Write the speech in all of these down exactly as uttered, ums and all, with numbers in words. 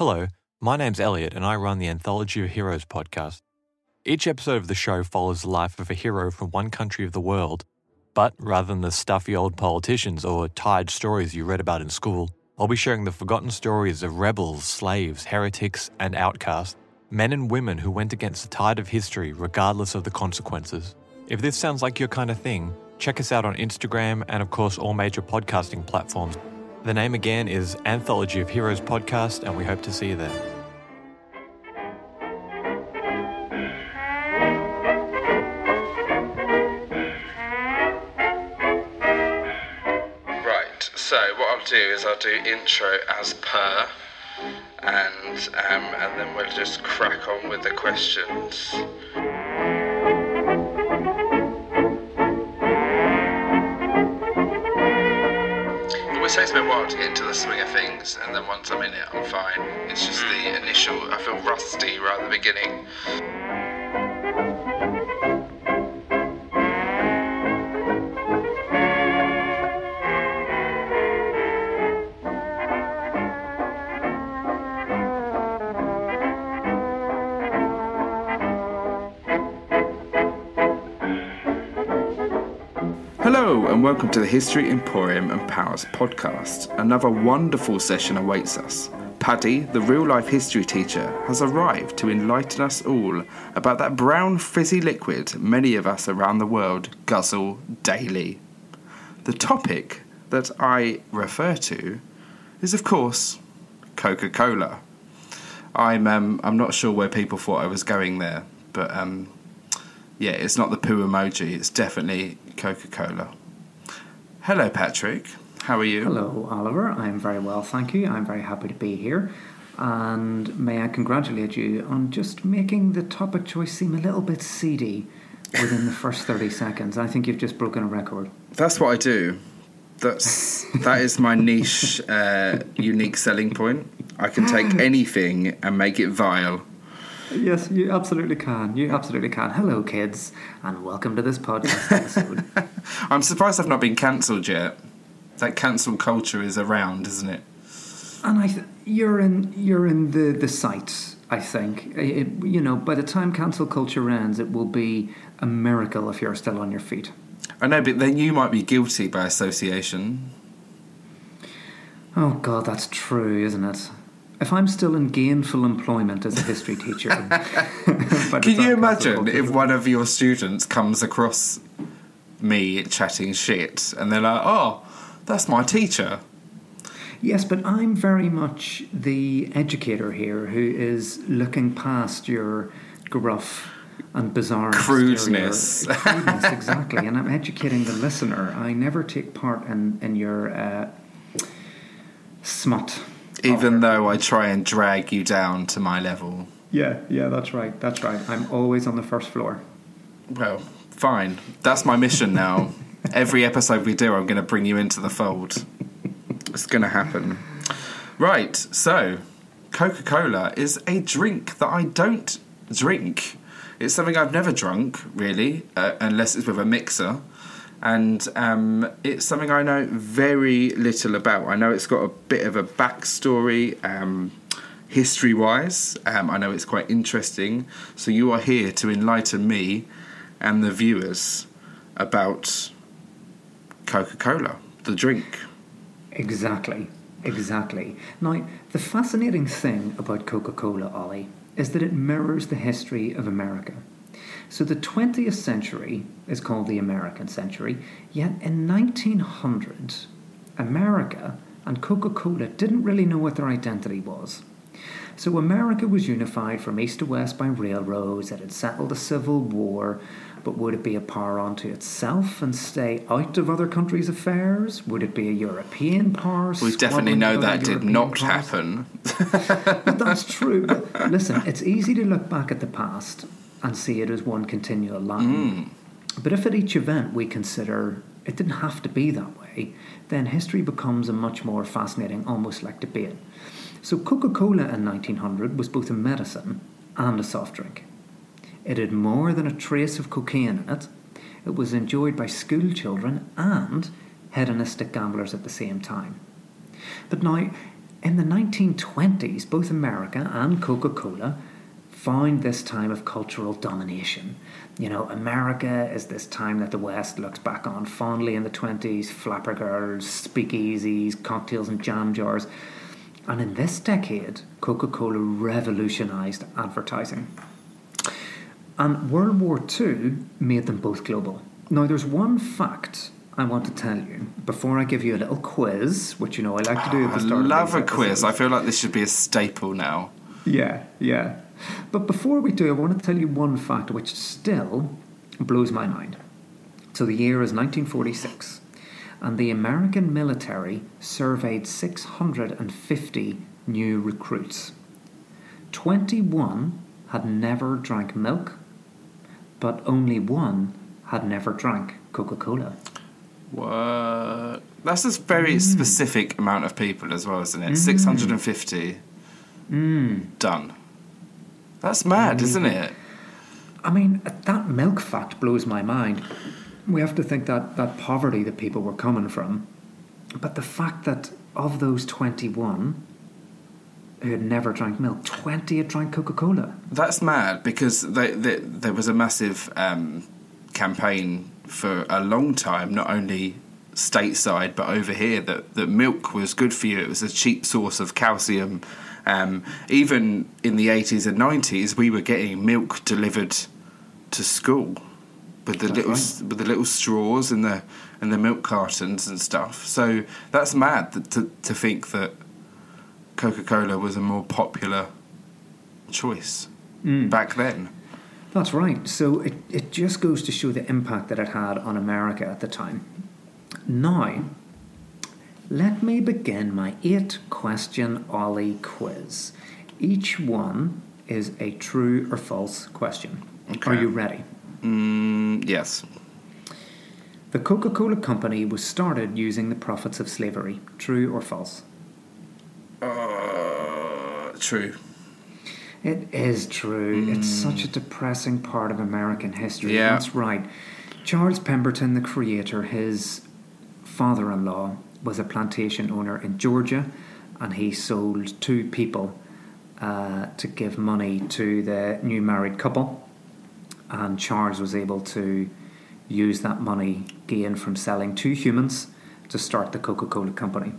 Hello, my name's Elliot and I run the Anthology of Heroes podcast. Each episode of the show follows the life of a hero from one country of the world, but rather than the stuffy old politicians or tired stories you read about in school, I'll be sharing the forgotten stories of rebels, slaves, heretics and outcasts, men and women who went against the tide of history regardless of the consequences. If this sounds like your kind of thing, check us out on Instagram and of course all major podcasting platforms. The name again is Anthology of Heroes Podcast, and we hope to see you there. Right, so what I'll do is I'll do intro as per, and, um, and then we'll just crack on with the questions. It takes me a while to get into the swing of things, and then once I'm in it, I'm fine. It's just the initial, I feel rusty right at the beginning. Hello and welcome to the History Emporium and Powers podcast. Another wonderful session awaits us. Paddy, the real-life history teacher, has arrived to enlighten us all about that brown fizzy liquid many of us around the world guzzle daily. The topic that I refer to is, of course, Coca-Cola. I'm um, I'm not sure where people thought I was going there, but um, yeah, it's not the poo emoji. It's definitely Coca-Cola. Hello, Patrick. How are you? Hello, Oliver. I'm very well, thank you. I'm very happy to be here. And may I congratulate you on just making the topic choice seem a little bit seedy within the first thirty seconds. I think you've just broken a record. That's what I do. That's that is my niche, uh, unique selling point. I can take anything and make it vile. Yes, you absolutely can. You absolutely can. Hello, kids, and welcome to this podcast episode. I'm surprised I've not been cancelled yet. That cancel culture is around, isn't it? And I, th- you're in, you're in the the sights. I think it, you know. By the time cancel culture ends, it will be a miracle if you're still on your feet. I know, but then you might be guilty by association. Oh God, that's true, isn't it? If I'm still in gainful employment as a history teacher... Can you imagine if one of your students comes across me chatting shit and they're like, oh, that's my teacher? Yes, but I'm very much the educator here who is looking past your gruff and bizarre... Crudeness. Crudeness, exactly. And I'm educating the listener. I never take part in, in your uh, smut. Even though I try and drag you down to my level. Yeah, yeah, that's right, that's right. I'm always on the first floor. Well, fine. That's my mission now. Every episode we do, I'm going to bring you into the fold. It's going to happen. Right, so, Coca-Cola is a drink that I don't drink. It's something I've never drunk, really, uh, unless it's with a mixer. And um, it's something I know very little about. I know it's got a bit of a backstory, um, history-wise. Um, I know it's quite interesting. So you are here to enlighten me and the viewers about Coca-Cola, the drink. Exactly, exactly. Now, the fascinating thing about Coca-Cola, Ollie, is that it mirrors the history of America. So the twentieth century is called the American century, yet in nineteen hundred, America and Coca-Cola didn't really know what their identity was. So America was unified from east to west by railroads. It had settled a civil war, but would it be a power unto itself and stay out of other countries' affairs? Would it be a European power? We definitely know that did not happen. But that's true. But listen, it's easy to look back at the past and see it as one continual line. Mm. But if at each event we consider it didn't have to be that way, then history becomes a much more fascinating, almost like debate. So Coca-Cola in nineteen hundred was both a medicine and a soft drink. It had more than a trace of cocaine in it. It was enjoyed by school children and hedonistic gamblers at the same time. But now, In the nineteen twenties, both America and Coca-Cola found this time of cultural domination. You know, America is this time that the West looks back on fondly in the twenties, flapper girls, speakeasies, cocktails and jam jars. And in this decade, Coca-Cola revolutionised advertising. And World War Two made them both global. Now, there's one fact I want to tell you before I give you a little quiz, which, you know, I like to do oh, at the start. I love of a quiz. I feel like this should be a staple now. Yeah, yeah. But before we do, I want to tell you one fact which still blows my mind. So the year is nineteen forty-six, and the American military surveyed six hundred fifty new recruits. twenty-one had never drank milk, but only one had never drank Coca-Cola. What? That's a very mm. specific amount of people as well, isn't it? Mm. six hundred fifty. Mm. Done. That's mad, I mean, isn't it? I mean, that milk fact blows my mind. We have to think that, that poverty that people were coming from. But the fact that of those twenty-one who had never drank milk, twenty had drank Coca-Cola. That's mad, because they, they, there was a massive um, campaign for a long time, not only stateside but over here, that, that milk was good for you. It was a cheap source of calcium. Um, even in the eighties and nineties, we were getting milk delivered to school with the that's little right. with the little straws and the and the milk cartons and stuff. So that's mad that, to to think that Coca-Cola was a more popular choice mm. back then. That's right. So it, it just goes to show the impact that it had on America at the time. Now, let me begin my eight-question Ollie quiz. Each one is a true or false question. Okay. Are you ready? Mm, yes. The Coca-Cola Company was started using the profits of slavery. True or false? Uh, true. It is true. Mm. It's such a depressing part of American history. Yeah. That's right. Charles Pemberton, the creator, his father-in-law, was a plantation owner in Georgia, and he sold two people uh, to give money to the new married couple. And Charles was able to use that money gained from selling two humans to start the Coca-Cola Company.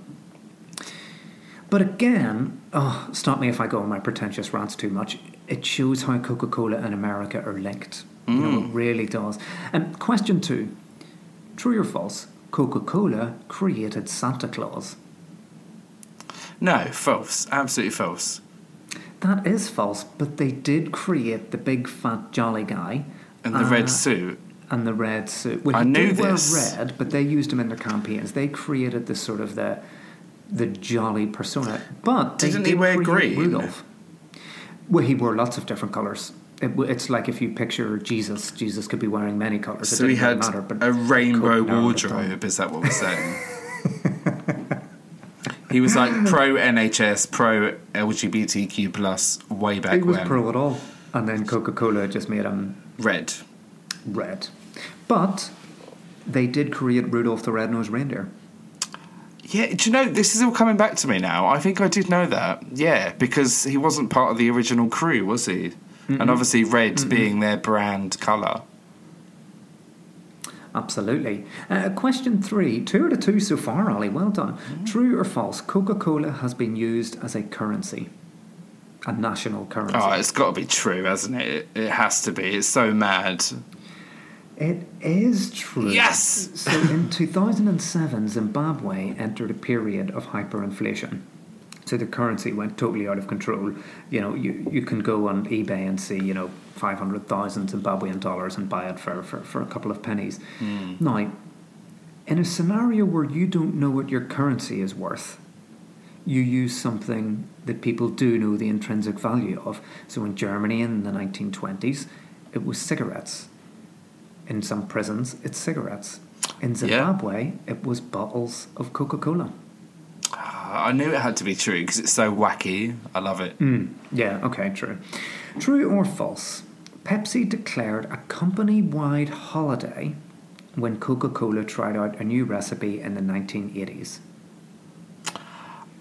But again, oh, stop me if I go on my pretentious rants too much, it shows how Coca-Cola and America are linked. Mm. You know, it really does. And question two, true or false, Coca-Cola created Santa Claus? No, false. Absolutely false. That is false, but they did create the big fat jolly guy. And the uh, red suit. And the red suit. Well, I knew this. They were red, but they used them in their campaigns. They created the sort of the... the jolly persona. But they didn't did he wear green? Rudolph. Well, he wore lots of different colours. It, it's like if you picture Jesus, Jesus could be wearing many colours. So he had matter, but a rainbow wardrobe, is that what we're saying? He was like pro-N H S, pro-L G B T Q plus way back when. He was when. pro at all. And then Coca-Cola just made him... Red. Red. But they did create Rudolph the Red-Nosed Reindeer. Yeah, do you know, this is all coming back to me now. I think I did know that. Yeah, because he wasn't part of the original crew, was he? Mm-mm. And obviously red Mm-mm. being their brand colour. Absolutely. Uh, question three. Two out of two so far, Ollie. Well done. Mm. True or false, Coca-Cola has been used as a currency, a national currency. Oh, it's got to be true, hasn't it? It has to be. It's so mad. It is true. Yes! So in two thousand seven, Zimbabwe entered a period of hyperinflation. So the currency went totally out of control. You know, you, you can go on eBay and see, you know, five hundred thousand Zimbabwean dollars and buy it for, for, for a couple of pennies. Mm. Now, in a scenario where you don't know what your currency is worth, you use something that people do know the intrinsic value of. So in Germany in the nineteen twenties, it was cigarettes. In some prisons, it's cigarettes. In Zimbabwe, yeah. it was bottles of Coca-Cola. Uh, I knew it had to be true because it's so wacky. I love it. Mm, yeah, okay, true. True or false? Pepsi declared a company-wide holiday when Coca-Cola tried out a new recipe in the nineteen eighties.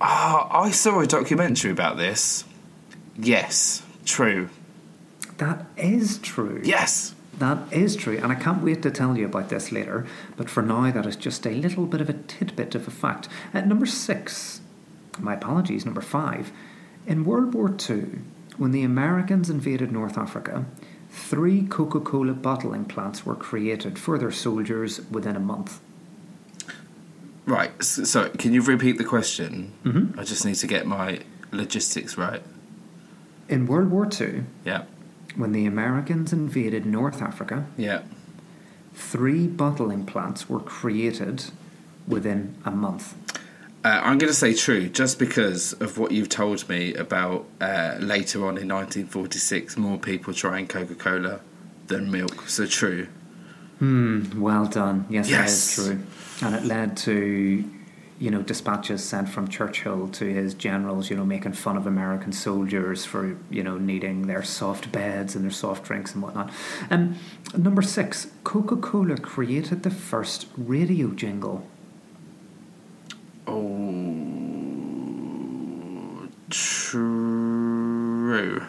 Ah, oh, I saw a documentary about this. Yes, true. That is true. Yes. That is true, and I can't wait to tell you about this later, but for now that is just a little bit of a tidbit of a fact. At number six, my apologies, number five, in World War Two, when the Americans invaded North Africa, three Coca-Cola bottling plants were created for their soldiers within a month. Right, so can you repeat the question? Mm-hmm. I just need to get my logistics right. In World War Two... yeah. When the Americans invaded North Africa, yeah, three bottling plants were created within a month. Uh, I'm going to say true, just because of what you've told me about uh, later on in nineteen forty-six, more people trying Coca-Cola than milk. So true. Hmm. Well done. Yes, yes, that is true. And it led to, you know, dispatches sent from Churchill to his generals, you know, making fun of American soldiers for, you know, needing their soft beds and their soft drinks and whatnot. Um, number six, Coca-Cola created the first radio jingle. Oh, true.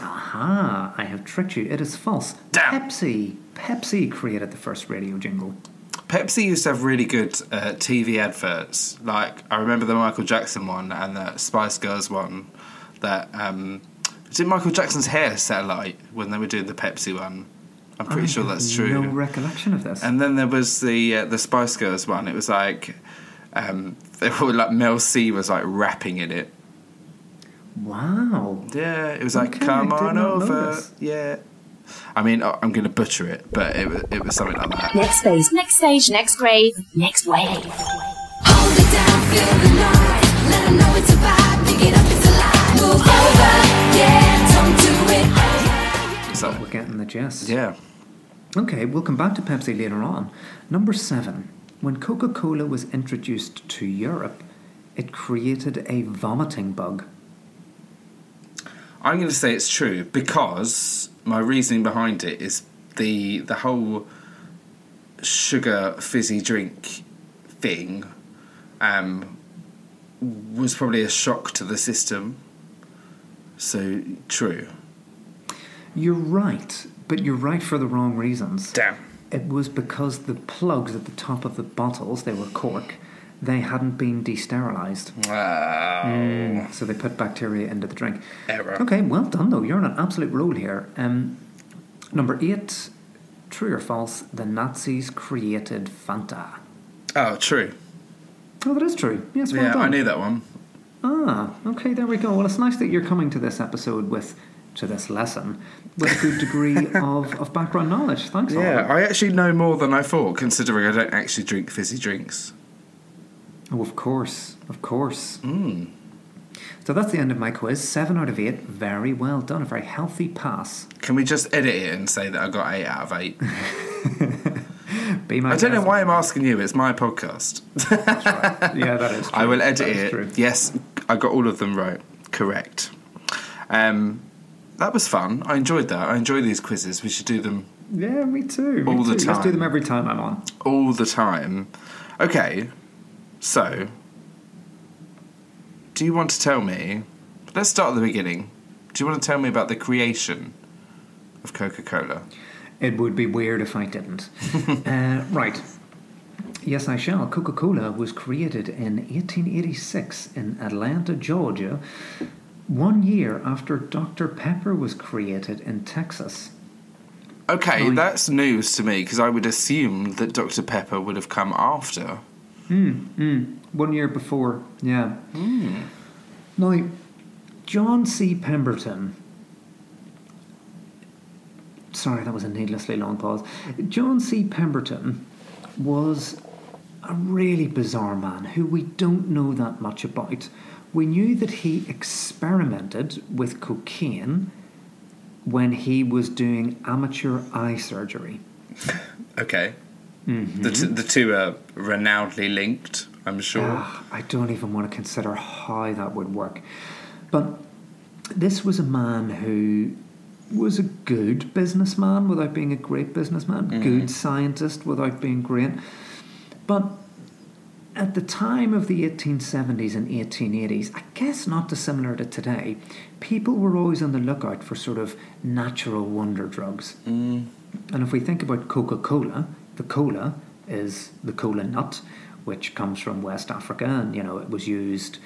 Aha, I have tricked you. It is false. Damn. Pepsi. Pepsi created the first radio jingle. Pepsi used to have really good uh, T V adverts. Like, I remember the Michael Jackson one and the Spice Girls one. That um, was in Michael Jackson's hair satellite when they were doing the Pepsi one. I'm pretty I sure that's true. No recollection of this. And then there was the uh, the Spice Girls one. It was like, um, they were like Mel C was like rapping in it. Wow. Yeah, it was okay, like come on over. Yeah. I mean, I'm going to butcher it, but it was, it was something like that. Next phase, next stage, next grave, next wave. Hold it down, feel the noise. Let them know it's a vibe. Pick it up, it's alive. Move over, yeah, don't do it. Yeah, yeah. So, we're getting the gist. Yeah. Okay, we'll come back to Pepsi later on. Number seven. When Coca-Cola was introduced to Europe, it created a vomiting bug. I'm going to say it's true because my reasoning behind it is the the whole sugar fizzy drink thing um, was probably a shock to the system. So, true. You're right, but you're right for the wrong reasons. Damn. It was because the plugs at the top of the bottles, they were cork, they hadn't been desterilised. Wow. Mm, so they put bacteria into the drink. Error. Okay, well done, though. You're on an absolute roll here. Um, number eight, true or false, the Nazis created Fanta. Oh, true. Oh, that is true. Yes, well yeah, done. Yeah, I knew that one. Ah, okay, there we go. Well, it's nice that you're coming to this episode with... to this lesson with a good degree of, of background knowledge. Thanks, yeah, Oliver. I actually know more than I thought, considering I don't actually drink fizzy drinks. Oh, of course, of course. Mm. So that's the end of my quiz. Seven out of eight. Very well done. A very healthy pass. Can we just edit it and say that I got eight out of eight? Be my I don't know why I'm asking you. It's my podcast. That's right. Yeah, that is true. I will edit it. True. Yes, I got all of them right. Correct. Um, that was fun. I enjoyed that. I enjoy these quizzes. We should do them. Yeah, me too. All me the too. time. Let's do them every time I'm on. All the time. Okay. So, do you want to tell me... let's start at the beginning. Do you want to tell me about the creation of Coca-Cola? It would be weird if I didn't. uh, right. Yes, I shall. Coca-Cola was created in eighteen eighty-six in Atlanta, Georgia, one year after Doctor Pepper was created in Texas. Okay, now, that's news to me, because I would assume that Doctor Pepper would have come after... Mm, mm, one year before, yeah. Mm. Now, John C. Pemberton... Sorry, that was a needlessly long pause. John C. Pemberton was a really bizarre man who we don't know that much about. We knew that he experimented with cocaine when he was doing amateur eye surgery. Okay. Mm-hmm. The, t- the two are renownedly linked, I'm sure. Uh, I don't even want to consider how that would work. But this was a man who was a good businessman without being a great businessman, mm. good scientist without being great. But at the time of the eighteen seventies and eighteen eighties, I guess not dissimilar to today, people were always on the lookout for sort of natural wonder drugs. Mm. And if we think about Coca-Cola, the cola is the cola nut, which comes from West Africa, and, you know, it was used,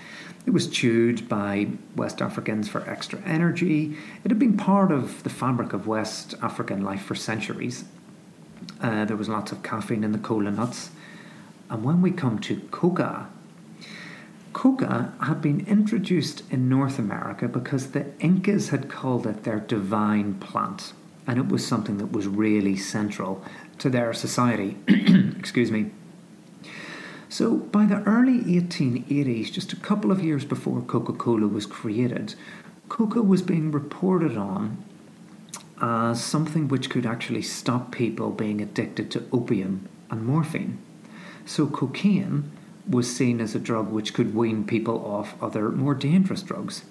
it was chewed by West Africans for extra energy. It had been part of the fabric of West African life for centuries. Uh, there was lots of caffeine in the cola nuts. And when we come to coca, coca had been introduced in North America because the Incas had called it their divine plant, and it was something that was really central to their society. Excuse me. So by the early eighteen eighties, just a couple of years before Coca-Cola was created, coca was being reported on as something which could actually stop people being addicted to opium and morphine. So cocaine was seen as a drug which could wean people off other more dangerous drugs.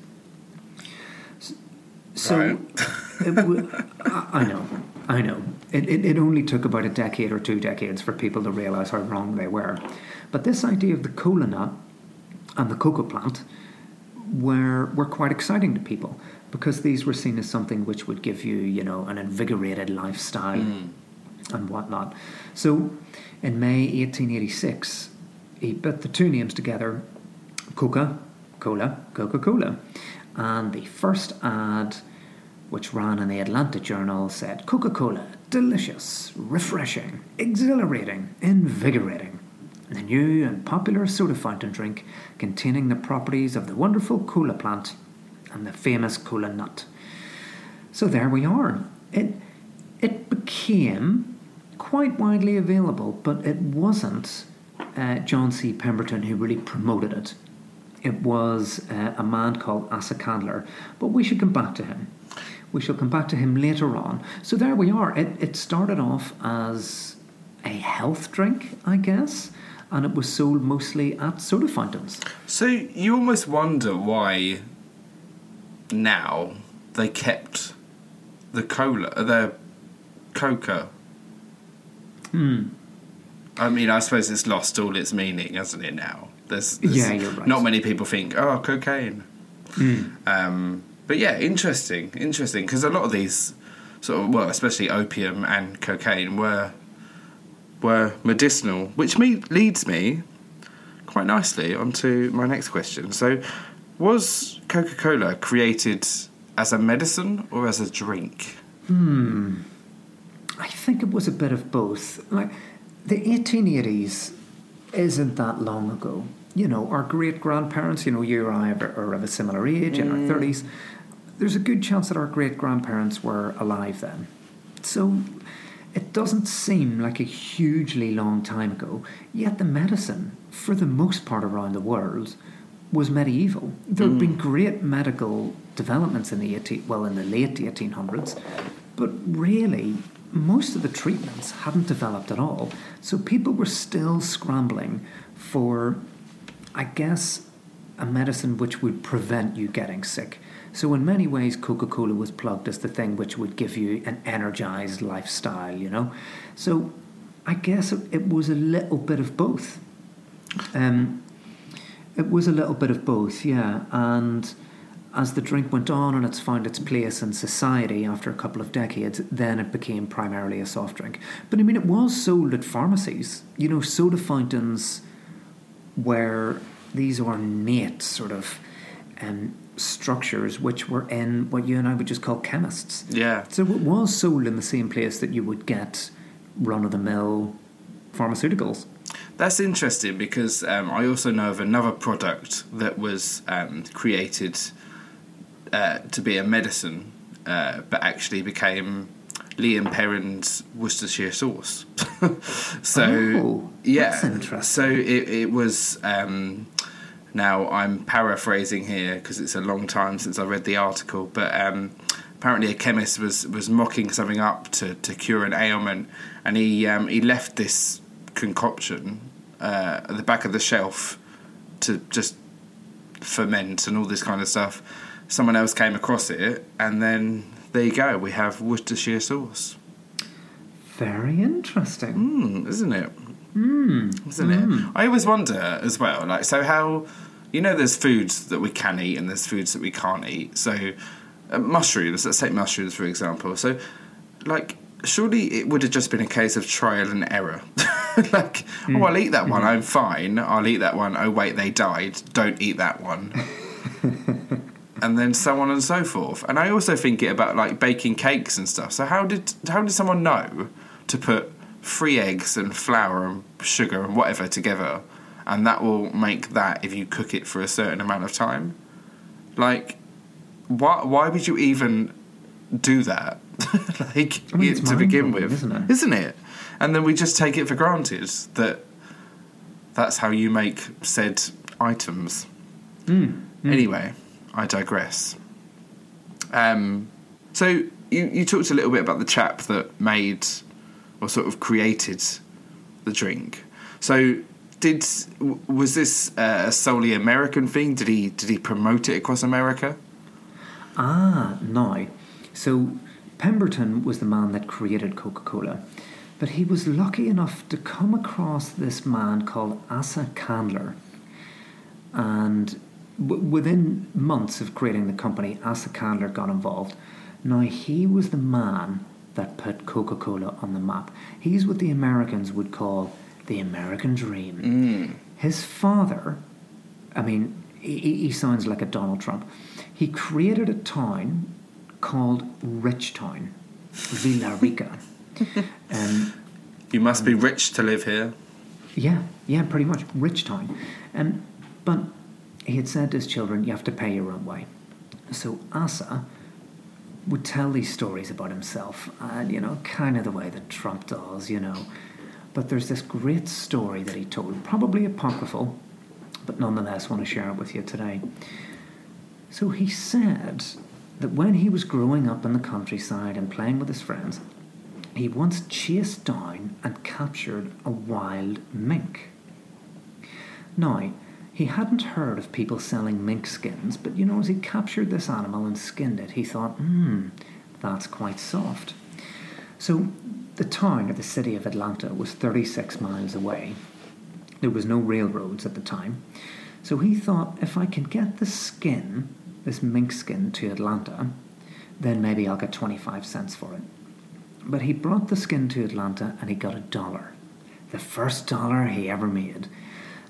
So right. it w- I know, I know. It, it, it only took about a decade or two decades for people to realise how wrong they were. But this idea of the cola nut and the coca plant were were quite exciting to people because these were seen as something which would give you, you know, an invigorated lifestyle mm. and whatnot. So in May eighteen eighty-six, he put the two names together, Coca-Cola, Coca-Cola. And the first ad, which ran in the Atlanta Journal, said, Coca-Cola, delicious, refreshing, exhilarating, invigorating. The new and popular soda fountain drink containing the properties of the wonderful cola plant and the famous cola nut. So there we are. It it became quite widely available, but it wasn't uh, John C. Pemberton who really promoted it. It was uh, a man called Asa Candler, but we should come back to him. We shall come back to him later on. So there we are. It it started off as a health drink, I guess, and it was sold mostly at soda fountains. So you almost wonder why now they kept the cola, their coca. Hmm. I mean, I suppose it's lost all its meaning, hasn't it, now? There's, there's yeah, you're right. Not many people think, oh, cocaine. Mm. Um, but yeah, interesting, interesting, because a lot of these sort of, well, especially opium and cocaine were were medicinal, which me, leads me quite nicely onto my next question. So, was Coca-Cola created as a medicine or as a drink? Hmm, I think it was a bit of both. Like the eighteen eighties isn't that long ago. You know, our great-grandparents, you know, you and I are, are of a similar age, in mm. our thirties. There's a good chance that our great-grandparents were alive then. So it doesn't seem like a hugely long time ago. Yet the medicine, for the most part around the world, was medieval. There had mm. been great medical developments in the eighteen, well, in the late eighteen hundreds, but really most of the treatments hadn't developed at all. So people were still scrambling for, I guess, a medicine which would prevent you getting sick. So in many ways, Coca-Cola was plugged as the thing which would give you an energised lifestyle, you know. So I guess it, it was a little bit of both. Um, it was a little bit of both, yeah. And as the drink went on and it's found its place in society after a couple of decades, then it became primarily a soft drink. But I mean, it was sold at pharmacies. You know, soda fountains were these ornate sort of um, structures which were in what you and I would just call chemists. Yeah. So it was sold in the same place that you would get run-of-the-mill pharmaceuticals. That's interesting because um, I also know of another product that was um, created Uh, to be a medicine, uh, but actually became Liam Perrin's Worcestershire sauce. so, oh, yeah. That's interesting. So it, it was, um, now I'm paraphrasing here because it's a long time since I read the article, but um, apparently a chemist was, was mocking something up to, to cure an ailment, and he, um, he left this concoction uh, at the back of the shelf to just ferment and all this kind of stuff. Someone else came across it, and then there you go. We have Worcestershire sauce. Very interesting. Mm, isn't it? mm. wasn't mm. it? I always wonder as well, like, so how, you know, there's foods that we can eat and there's foods that we can't eat. So uh, mushrooms, let's take mushrooms, for example. So, like, surely it would have just been a case of trial and error. Like, mm. oh, I'll eat that one, mm-hmm. I'm fine. I'll eat that one, oh, wait, they died. Don't eat that one. And then so on and so forth. And I also think it about, like, baking cakes and stuff. So how did how did someone know to put free eggs and flour and sugar and whatever together, and that will make that if you cook it for a certain amount of time? Like, why, why would you even do that? Like, I mean, it, to begin with, isn't it? isn't it? And then we just take it for granted that that's how you make said items. Mm, mm. Anyway, I digress. Um, so you, you talked a little bit about the chap that made or sort of created the drink. So did was this a solely American thing? Did he did he promote it across America? Ah, no. So Pemberton was the man that created Coca-Cola, but he was lucky enough to come across this man called Asa Candler. And w- within months of creating the company, Asa Candler got involved. Now, he was the man that put Coca-Cola on the map. He's what the Americans would call the American dream. Mm. His father, I mean, he, he sounds like a Donald Trump. He created a town called Rich Town, Villa Rica. Um, you must um, be rich to live here. Yeah, yeah, pretty much. Rich Town. Um, but he had said to his children, you have to pay your own way. So Asa would tell these stories about himself, and, you know, kind of the way that Trump does, you know. But there's this great story that he told, probably apocryphal, but nonetheless want to share it with you today. So he said that when he was growing up in the countryside and playing with his friends, he once chased down and captured a wild mink. Now, he hadn't heard of people selling mink skins, but, you know, as he captured this animal and skinned it, he thought, hmm, that's quite soft. So the town, or the city of Atlanta, was thirty-six miles away. There was no railroads at the time. So he thought, if I can get the skin, this mink skin, to Atlanta, then maybe I'll get twenty-five cents for it. But he brought the skin to Atlanta and he got a dollar. The first dollar he ever made.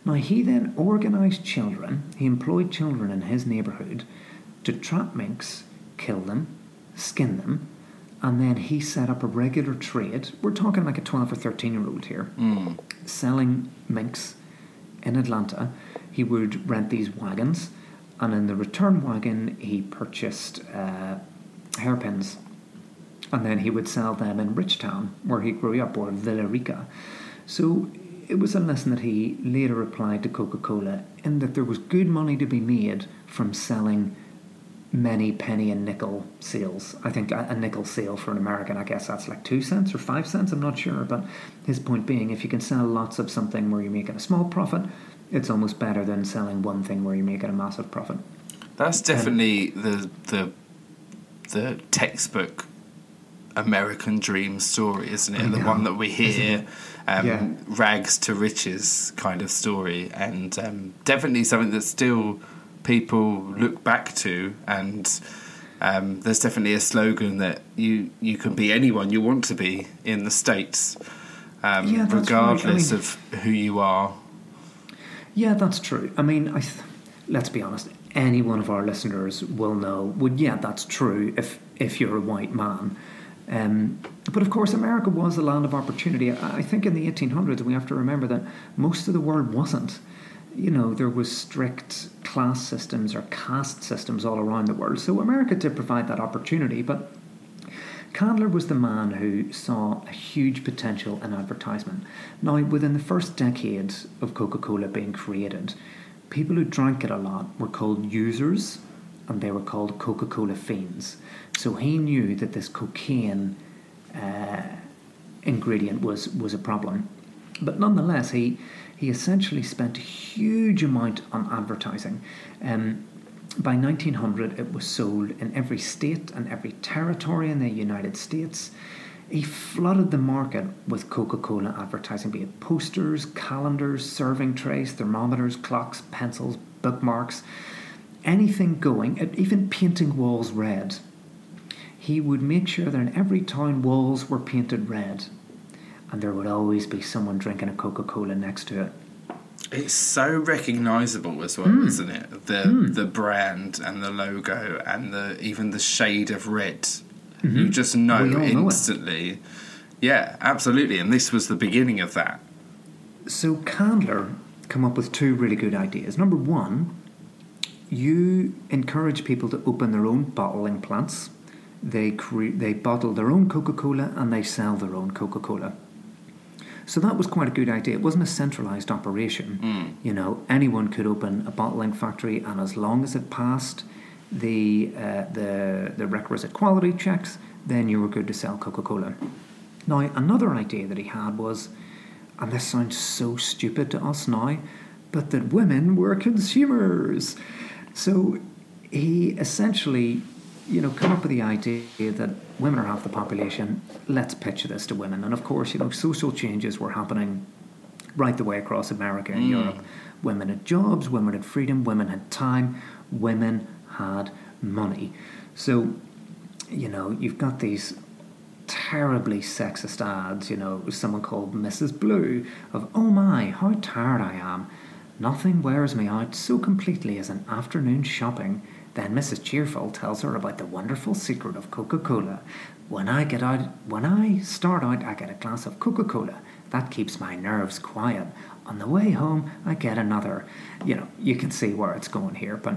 Now, he then organised children, he employed children in his neighbourhood to trap minks, kill them, skin them, and then he set up a regular trade. We're talking like a twelve or thirteen-year-old here. Mm. Selling minks in Atlanta. He would rent these wagons, and in the return wagon, he purchased uh, hairpins. And then he would sell them in Rich Town, where he grew up, or Villa Rica. So it was a lesson that he later applied to Coca-Cola, in that there was good money to be made from selling many penny and nickel sales. I think a nickel sale for an American, I guess that's like two cents or five cents, I'm not sure. But his point being, if you can sell lots of something where you're making a small profit, it's almost better than selling one thing where you're making a massive profit. That's definitely um, the the the textbook American dream story, isn't it? I the know. One that we hear, um, yeah. rags to riches kind of story, and um, definitely something that still people look back to. And um, there's definitely a slogan that you you can be anyone you want to be in the States, um, yeah, regardless right. I mean, of who you are. Yeah, that's true. I mean, I th- let's be honest. Any one of our listeners will know. Well, yeah, that's true. If if you're a white man. Um, but of course, America was the land of opportunity. I think in the eighteen hundreds, we have to remember that most of the world wasn't. You know, there was strict class systems or caste systems all around the world. So America did provide that opportunity. But Candler was the man who saw a huge potential in advertisement. Now, within the first decade of Coca-Cola being created, people who drank it a lot were called users, and they were called Coca-Cola fiends. So he knew that this cocaine uh, ingredient was, was a problem. But nonetheless, he he essentially spent a huge amount on advertising. Um, by nineteen hundred, it was sold in every state and every territory in the United States. He flooded the market with Coca-Cola advertising, be it posters, calendars, serving trays, thermometers, clocks, pencils, bookmarks, anything going, even painting walls red. He would make sure that in every town walls were painted red, and there would always be someone drinking a Coca-Cola next to it. It's so recognisable as well, mm. isn't it? The mm. the brand and the logo and the even the shade of red. Mm-hmm. You just know instantly. Know yeah, absolutely. And this was the beginning of that. So Candler came up with two really good ideas. Number one, you encourage people to open their own bottling plants. They cre- they bottle their own Coca-Cola and they sell their own Coca-Cola. So that was quite a good idea. It wasn't a centralised operation. Mm. You know, anyone could open a bottling factory, and as long as it passed the uh, the the requisite quality checks, then you were good to sell Coca-Cola. Now, another idea that he had was, and this sounds so stupid to us now, but that women were consumers. So he essentially, you know, come up with the idea that women are half the population, let's pitch this to women. And of course, you know, social changes were happening right the way across America and mm. Europe. Women had jobs, women had freedom, women had time, women had money. So, you know, you've got these terribly sexist ads, you know, someone called Missus Blue, of, oh my, how tired I am. Nothing wears me out so completely as an afternoon shopping. Then Missus Cheerful tells her about the wonderful secret of Coca-Cola. When I get out, when I start out, I get a glass of Coca-Cola. That keeps my nerves quiet. On the way home, I get another. You know, you can see where it's going here, but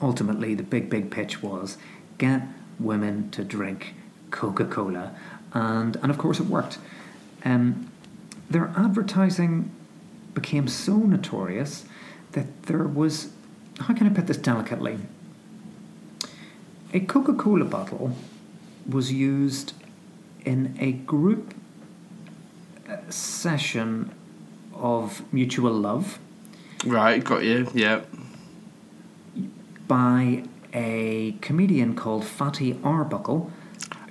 ultimately the big, big pitch was get women to drink Coca-Cola. And, and of course it worked. Um, their advertising became so notorious that there was, how can I put this delicately? A Coca-Cola bottle was used in a group session of mutual love. Right, got you, yeah. By a comedian called Fatty Arbuckle.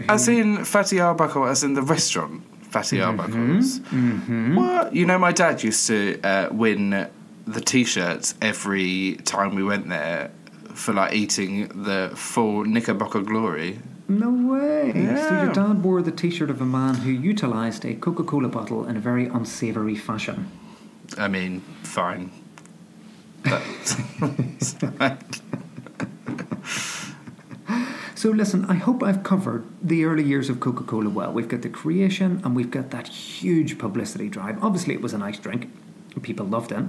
As in Fatty Arbuckle, as in the restaurant Fatty mm-hmm, Arbuckles. Mm-hmm. What? You know, my dad used to uh, win the T-shirts every time we went there, for like eating the full Knickerbocker glory. No way. Yeah. So your dad wore the T-shirt of a man who utilised a Coca-Cola bottle in a very unsavoury fashion. I mean, fine. So listen, I hope I've covered the early years of Coca-Cola well. We've got the creation and we've got that huge publicity drive. Obviously it was a nice drink. People loved it.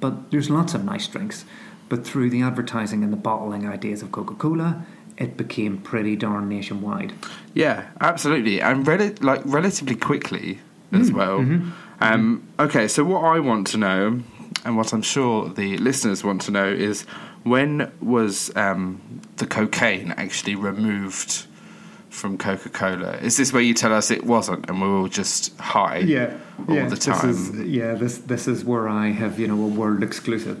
But there's lots of nice drinks. But through the advertising and the bottling ideas of Coca-Cola, it became pretty darn nationwide. Yeah, absolutely. And rel- like relatively quickly as mm, well. Mm-hmm, um, mm-hmm. Okay, so what I want to know, and what I'm sure the listeners want to know, is when was um, the cocaine actually removed from Coca-Cola? Is this where you tell us it wasn't and we were all just high yeah, all yeah, the time? This is, yeah, this this is where I have, you know, a world exclusive.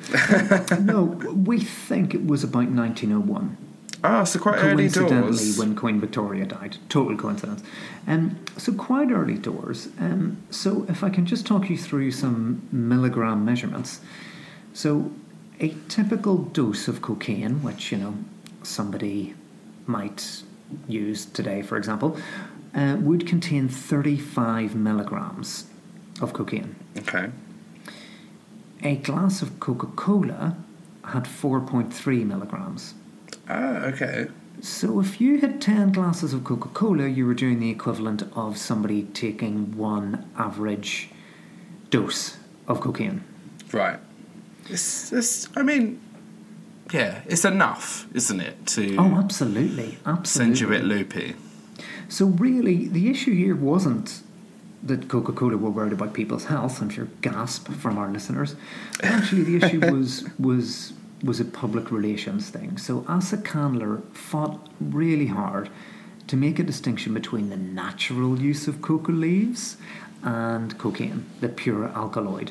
No, we think it was about nineteen oh one. Ah, so quite early doors. Coincidentally, when Queen Victoria died. Total coincidence. Um, so quite early doors. Um, so if I can just talk you through some milligram measurements. So a typical dose of cocaine, which, you know, somebody might used today, for example, uh, would contain thirty-five milligrams of cocaine. Okay. A glass of Coca-Cola had four point three milligrams. Ah, okay. So if you had ten glasses of Coca-Cola, you were doing the equivalent of somebody taking one average dose of cocaine. Right. It's, it's, I mean... yeah, it's enough, isn't it, to oh, absolutely, absolutely. send you a bit loopy. So really, the issue here wasn't that Coca-Cola were worried about people's health. I'm sure gasp from our listeners. But actually, the issue was was was a public relations thing. So Asa Candler fought really hard to make a distinction between the natural use of coca leaves and cocaine, the pure alkaloid.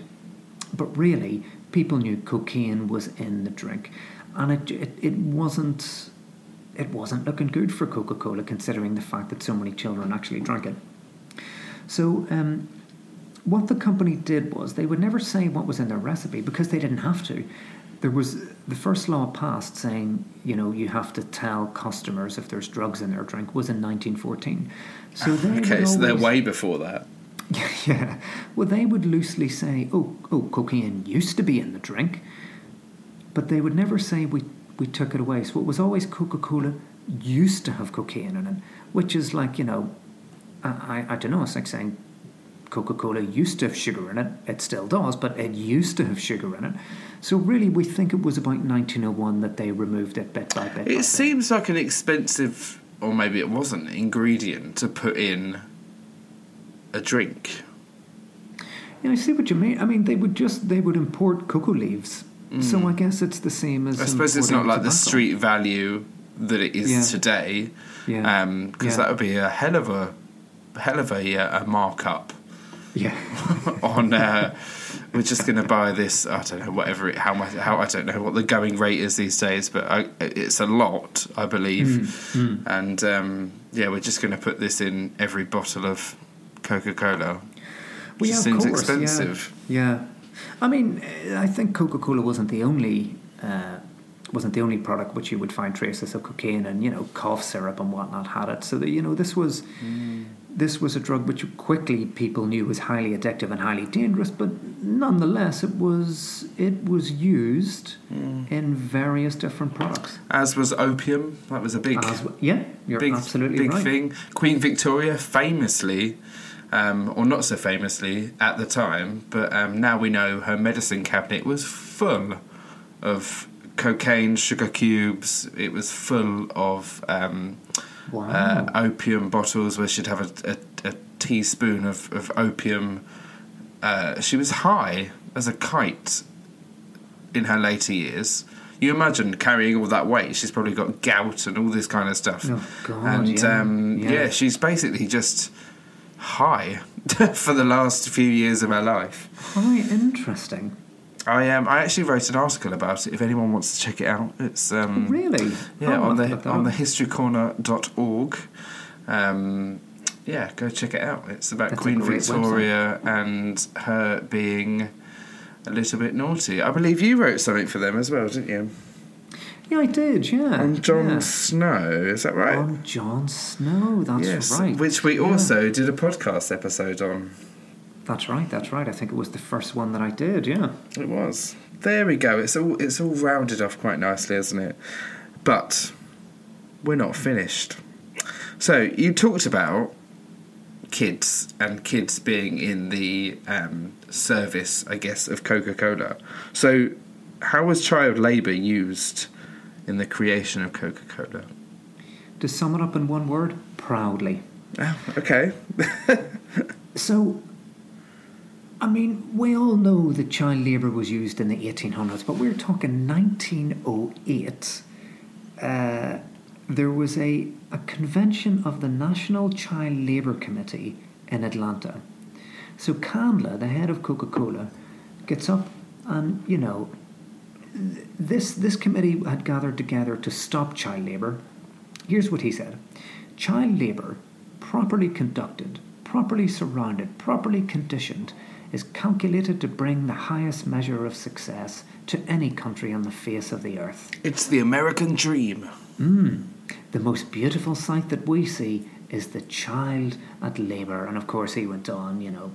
But really, people knew cocaine was in the drink. And it, it it wasn't it wasn't looking good for Coca-Cola, considering the fact that so many children actually drank it. So um, what the company did was they would never say what was in their recipe because they didn't have to. There was the first law passed saying, you know, you have to tell customers if there's drugs in their drink was in nineteen fourteen. So they okay, always, so they're way before that. Yeah. Well, they would loosely say, oh, oh, cocaine used to be in the drink, but they would never say we we took it away. So it was always Coca-Cola used to have cocaine in it, which is like, you know, I, I, I don't know, it's like saying Coca-Cola used to have sugar in it. It still does, but it used to have sugar in it. So really, we think it was about nineteen oh one that they removed it bit by bit. It by seems bit. like an expensive, or maybe it wasn't, ingredient to put in a drink. Yeah, I see what you mean. I mean, they would just, they would import cocoa leaves. Mm. So I guess it's the same as... I suppose it's not like tobacco. The street value that it is yeah. today, because yeah. um, yeah. that would be a hell of a, hell of a, a markup. Yeah. On uh, we're just going to buy this. I don't know whatever it, how much how I don't know what the going rate is these days, but I, it's a lot, I believe. Mm, mm. And um, yeah, we're just going to put this in every bottle of Coca-Cola. Which well, yeah, seems of course, expensive. Yeah. yeah, I mean, I think Coca-Cola wasn't the only uh, wasn't the only product which you would find traces of cocaine and, you know, cough syrup and whatnot had it. So that, you know, this was. Mm. This was a drug which quickly people knew was highly addictive and highly dangerous, but nonetheless, it was it was used mm. in various different products. As was opium. That was a big, As, yeah, you're big, absolutely big right. thing. Queen Victoria, famously, um, or not so famously at the time, but um, now we know her medicine cabinet was full of cocaine, sugar cubes. It was full of. Um, Wow. Uh, opium bottles where she'd have a, a, a teaspoon of, of opium. Uh, she was high as a kite in her later years. You imagine carrying all that weight. She's probably got gout and all this kind of stuff. Oh, God, and yeah. Um, yeah. yeah, she's basically just high for the last few years of her life. Quite interesting. I um, I actually wrote an article about it. If anyone wants to check it out, it's um, really yeah oh, on the on the history corner dot org. Um, yeah, go check it out. It's about That's Queen Victoria website. And her being a little bit naughty. I believe you wrote something for them as well, didn't you? Yeah, I did, yeah. On Jon yeah. Snow, is that right? On Jon Snow, that's yes, right. Which we yeah. also did a podcast episode on. That's right, that's right. I think it was the first one that I did, yeah. It was. There we go. It's all it's all rounded off quite nicely, isn't it? But we're not finished. So you talked about kids and kids being in the um, service, I guess, of Coca-Cola. So how was child labour used in the creation of Coca-Cola? To sum it up in one word, proudly. Oh, okay. So... I mean, we all know that child labour was used in the eighteen hundreds, but we're talking nineteen oh eight. Uh, there was a, a convention of the National Child Labour Committee in Atlanta. So Candler, the head of Coca-Cola, gets up and, you know, this, this committee had gathered together to stop child labour. Here's what he said. Child labour, properly conducted, properly surrounded, properly conditioned, is calculated to bring the highest measure of success to any country on the face of the earth. It's the American dream. Mm. The most beautiful sight that we see is the child at labour. And of course he went on, you know,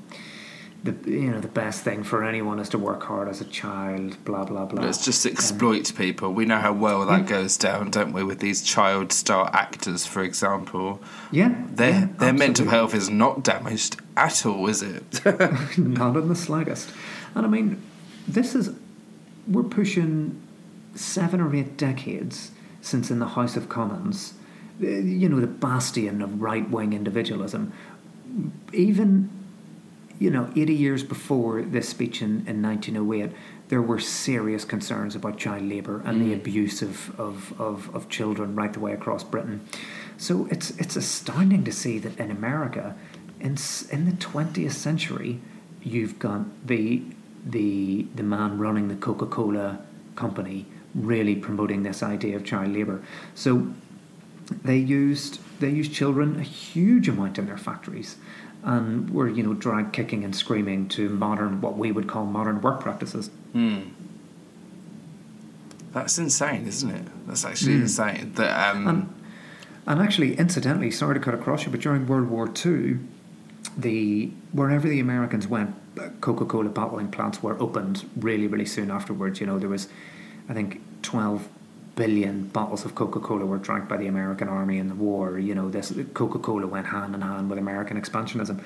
the you know the best thing for anyone is to work hard as a child, blah, blah, blah. Let's just exploit um, people. We know how well that yeah. goes down, don't we, with these child star actors, for example. Yeah. Their, yeah, their mental health is not damaged at all, is it? Not in the slightest. And I mean, this is... We're pushing seven or eight decades since in the House of Commons, you know, the bastion of right-wing individualism, even... You know, eighty years before this speech in, in nineteen oh eight, there were serious concerns about child labour and mm. the abuse of, of, of, of children right the way across Britain. So it's it's astounding to see that in America, in in the twentieth century, you've got the the the man running the Coca-Cola company really promoting this idea of child labour. So they used they used children a huge amount in their factories. and were, you know, drag kicking and screaming to modern, what we would call modern work practices. Mm. That's insane, isn't it? That's actually mm. insane. That, um... and, and actually, incidentally, sorry to cut across you, but during World War Two, the wherever the Americans went, Coca-Cola bottling plants were opened really, really soon afterwards. You know, there was, I think, twelve billion bottles of Coca-Cola were drank by the American army in the war. You know, this Coca-Cola went hand in hand with American expansionism.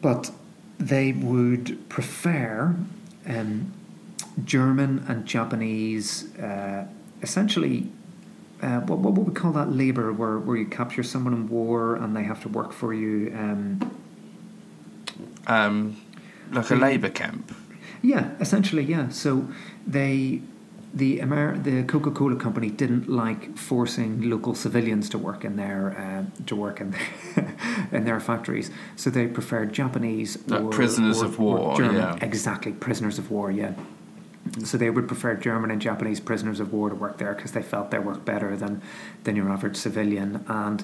But they would prefer um, German and Japanese, uh, essentially, uh, what, what would we call that labour, where, where you capture someone in war and they have to work for you? Um, um, like a labour camp? Yeah, essentially, yeah. So they... The Amer- the Coca-Cola company didn't like forcing local civilians to work in their uh, to work in their, in their factories, so they preferred Japanese like or prisoners or, of war. Or German, yeah. Exactly, prisoners of war. Yeah, so they would prefer German and Japanese prisoners of war to work there because they felt they worked better than than your average civilian. And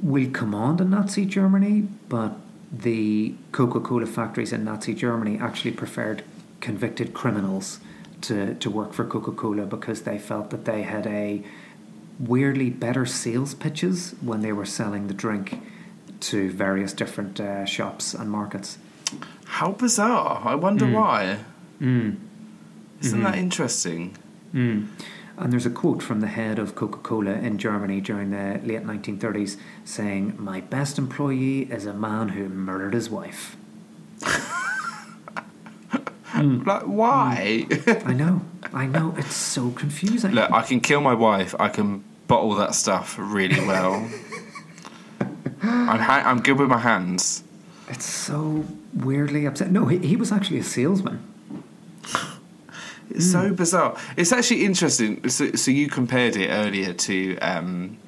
we command in Nazi Germany, but the Coca-Cola factories in Nazi Germany actually preferred convicted criminals to to work for Coca-Cola because they felt that they had a weirdly better sales pitches when they were selling the drink to various different uh, shops and markets. How bizarre. I wonder mm. why. Mm. Isn't mm-hmm. that interesting? Mm. And there's a quote from the head of Coca-Cola in Germany during the late nineteen thirties saying, "My best employee is a man who murdered his wife." Mm. Like, why? Mm. I know, I know, it's so confusing. Look, I can kill my wife, I can bottle that stuff really well. I'm ha- I'm good with my hands. It's so weirdly upset. No, he, he was actually a salesman. It's mm. so bizarre. It's actually interesting. So, so you compared it earlier to um,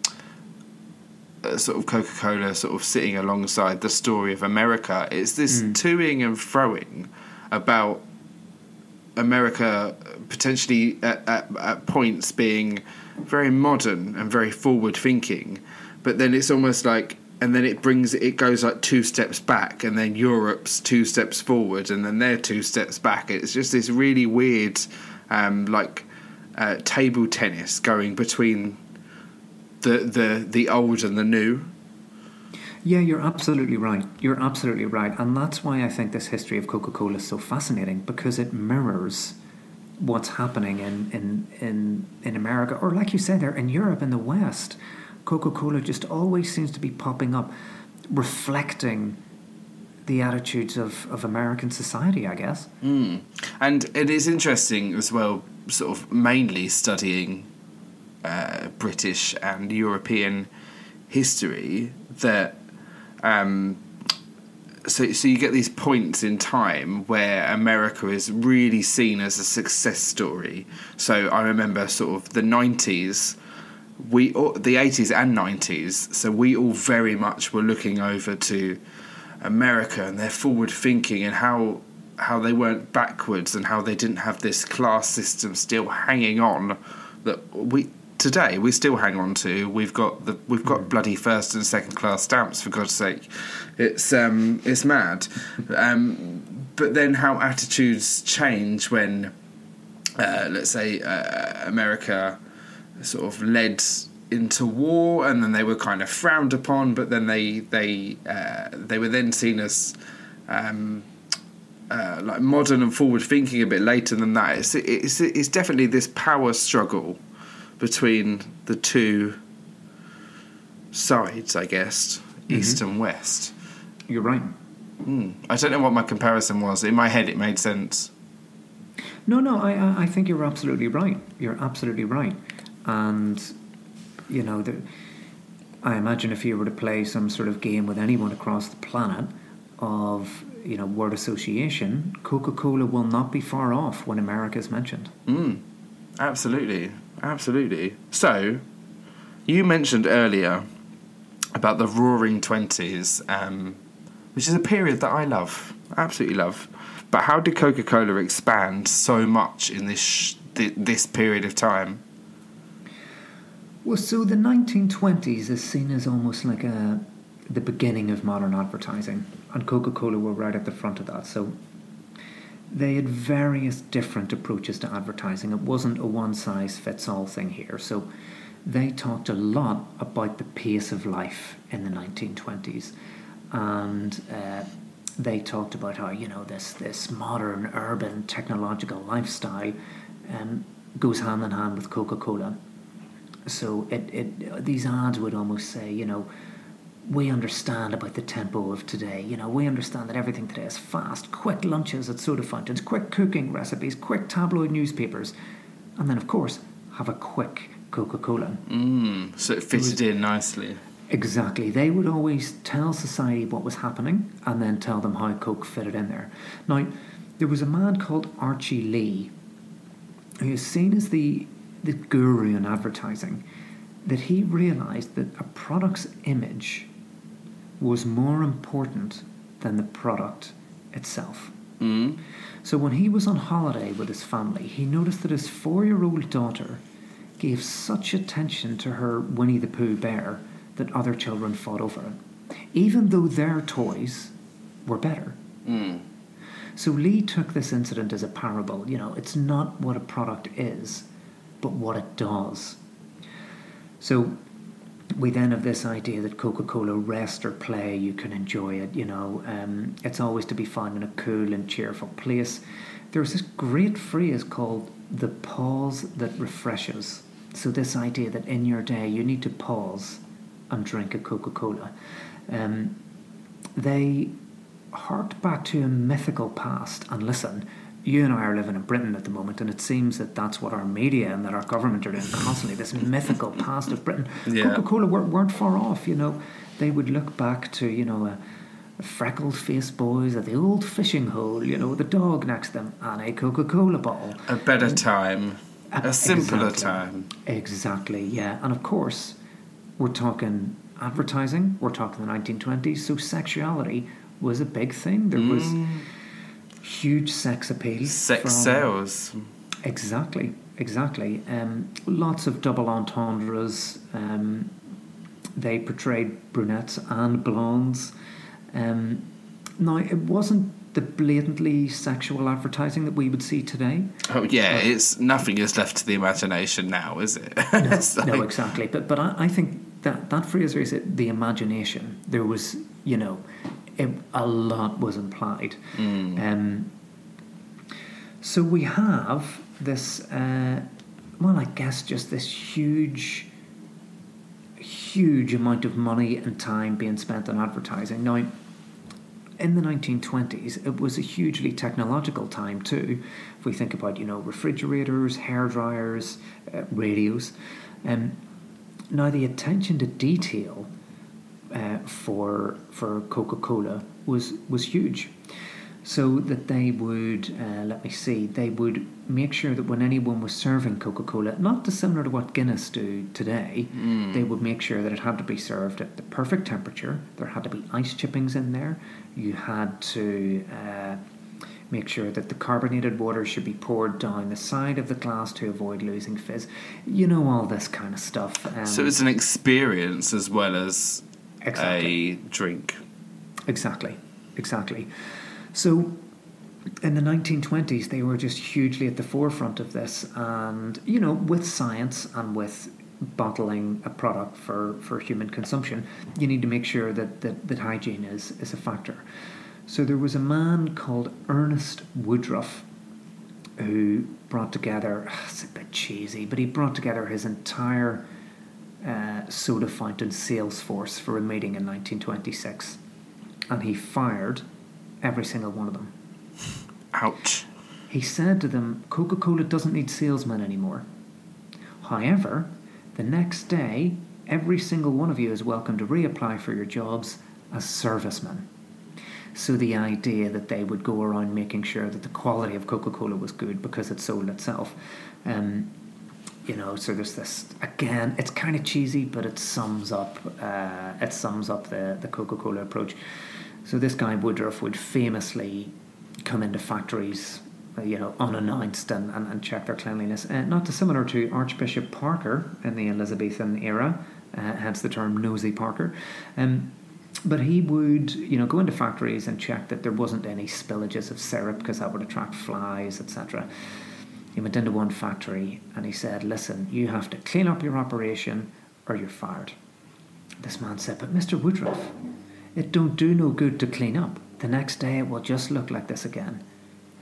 sort of Coca-Cola sort of sitting alongside the story of America. It's this mm. toing and froing about America potentially at, at, at points being very modern and very forward thinking, but then it's almost like, and then it brings it goes like two steps back, and then Europe's two steps forward, and then they're two steps back. It's just this really weird um, like uh, table tennis going between the, the, the old and the new. Yeah, you're absolutely right. You're absolutely right. And that's why I think this history of Coca-Cola is so fascinating, because it mirrors what's happening in, in, in, in America, or like you said there, in Europe, in the West. Coca-Cola just always seems to be popping up, reflecting the attitudes of, of American society, I guess. Mm. And it is interesting as well, sort of mainly studying uh, British and European history, that... Um, so, so you get these points in time where America is really seen as a success story. So I remember sort of the nineties, we all, the eighties and nineties. So we all very much were looking over to America and their forward thinking and how how they weren't backwards and how they didn't have this class system still hanging on that we. Today we still hang on to. We've got the we've got bloody first and second class stamps, for God's sake. It's um it's mad. Um, but then how attitudes change when, uh, let's say, uh, America sort of led into war, and then they were kind of frowned upon. But then they they uh, they were then seen as um, uh, like modern and forward thinking a bit later than that. It's it's it's definitely this power struggle between the two sides, I guess, mm-hmm. east and west. You're right. Mm. I don't know what my comparison was. In my head, it made sense. No, no, I, I think you're absolutely right. You're absolutely right. And, you know, the, I imagine if you were to play some sort of game with anyone across the planet of, you know, word association, Coca-Cola will not be far off when America is mentioned. Mm. Absolutely. Absolutely. So, you mentioned earlier about the Roaring Twenties, um, which is a period that I love, absolutely love. But how did Coca-Cola expand so much in this sh- th- this period of time? Well, so the nineteen twenties is seen as almost like a the beginning of modern advertising, and Coca-Cola were right at the front of that. So they had various different approaches to advertising. It wasn't a one-size-fits-all thing here. So they talked a lot about the pace of life in the nineteen twenties, and uh, they talked about how, you know, this this modern urban technological lifestyle um, goes hand in hand with Coca-Cola. So it, it these ads would almost say, you know, we understand about the tempo of today. You know, we understand that everything today is fast, quick lunches at soda fountains, quick cooking recipes, quick tabloid newspapers, and then of course have a quick Coca-Cola. Mm, so it fitted it was, in nicely. Exactly. They would always tell society what was happening and then tell them how Coke fitted in there. Now, there was a man called Archie Lee, who is seen as the the guru in advertising, that he realised that a product's image was more important than the product itself. Mm. So when he was on holiday with his family, he noticed that his four-year-old daughter gave such attention to her Winnie the Pooh bear that other children fought over it, even though their toys were better. Mm. So Lee took this incident as a parable. You know, it's not what a product is, but what it does. So we then have this idea that Coca-Cola, rest or play, you can enjoy it. You know, um, it's always to be found in a cool and cheerful place. There's this great phrase called the pause that refreshes. So this idea that in your day you need to pause and drink a Coca-Cola. Um, they hark back to a mythical past. And listen, you and I are living in Britain at the moment, and it seems that that's what our media and that our government are doing constantly, this mythical past of Britain. Yeah. Coca-Cola weren't, weren't far off, you know. They would look back to, you know, a, a freckled-faced boys at the old fishing hole, you know, the dog next to them, and a Coca-Cola bottle. A better time. A, a simpler exactly, time. Exactly, yeah. And of course, we're talking advertising, we're talking the nineteen twenties, so sexuality was a big thing. There mm. was huge sex appeal. Sex from, sales. Exactly, exactly. Um, lots of double entendres. Um, they portrayed brunettes and blondes. Um, now, it wasn't the blatantly sexual advertising that we would see today. Oh yeah, but it's nothing is left to the imagination now, is it? No, like, no, exactly. But but I, I think that that phrase is it, the imagination. There was, you know, it, a lot was implied. Mm. Um, so we have this. Uh, well, I guess just this huge, huge amount of money and time being spent on advertising now. In the nineteen twenties, it was a hugely technological time too. If we think about, you know, refrigerators, hairdryers, uh, radios. Um, now, the attention to detail uh, for for Coca-Cola was, was huge. So that they would, uh, let me see, they would make sure that when anyone was serving Coca-Cola, not dissimilar to what Guinness do today, mm. they would make sure that it had to be served at the perfect temperature. There had to be ice chippings in there. You had to uh, make sure that the carbonated water should be poured down the side of the glass to avoid losing fizz. You know, all this kind of stuff. Um, so it's an experience as well as exactly. a drink. Exactly, exactly. So in the nineteen twenties, they were just hugely at the forefront of this. And, you know, with science and with bottling a product for, for human consumption, you need to make sure that, that, that hygiene is, is a factor. So there was a man called Ernest Woodruff who brought together, it's a bit cheesy, but he brought together his entire uh, soda fountain sales force for a meeting in nineteen twenty-six. And he fired every single one of them. Ouch. He said to them, Coca-Cola doesn't need salesmen anymore. However, the next day, every single one of you is welcome to reapply for your jobs as servicemen. So the idea that they would go around making sure that the quality of Coca-Cola was good because it sold itself. Um, you know, so there's this, again, it's kind of cheesy, but it sums up, uh, it sums up the, the Coca-Cola approach. So this guy Woodruff would famously come into factories, you know, unannounced and, and, and check their cleanliness. Uh, not dissimilar to Archbishop Parker in the Elizabethan era, uh, hence the term nosy Parker. Um, But he would, you know, go into factories and check that there wasn't any spillages of syrup because that would attract flies, et cetera. He went into one factory and he said, listen, you have to clean up your operation or you're fired. This man said, but Mister Woodruff, it don't do no good to clean up. The next day it will just look like this again.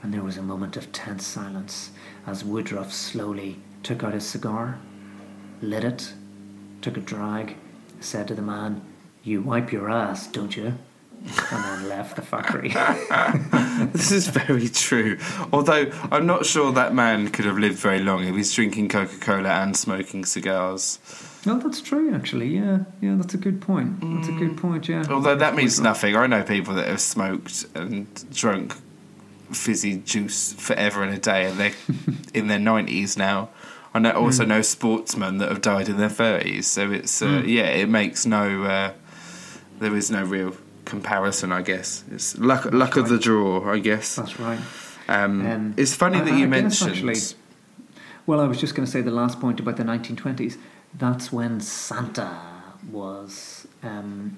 And there was a moment of tense silence as Woodruff slowly took out his cigar, lit it, took a drag, said to the man, you wipe your ass, don't you? And then left the factory. This is very true. Although I'm not sure that man could have lived very long if he's drinking Coca-Cola and smoking cigars. No, that's true, actually, yeah. Yeah, that's a good point. That's a good point, yeah. Although that means nothing. I know people that have smoked and drunk fizzy juice forever and a day, and they're in their nineties now. I know, also mm. know sportsmen that have died in their thirties. So it's, uh, mm. yeah, it makes no... Uh, there is no real comparison, I guess. It's luck, luck of the draw, I guess. That's right. Um, um, it's funny that I, you I mentioned... Actually, well, I was just going to say the last point about the nineteen twenties. That's when Santa was... Um,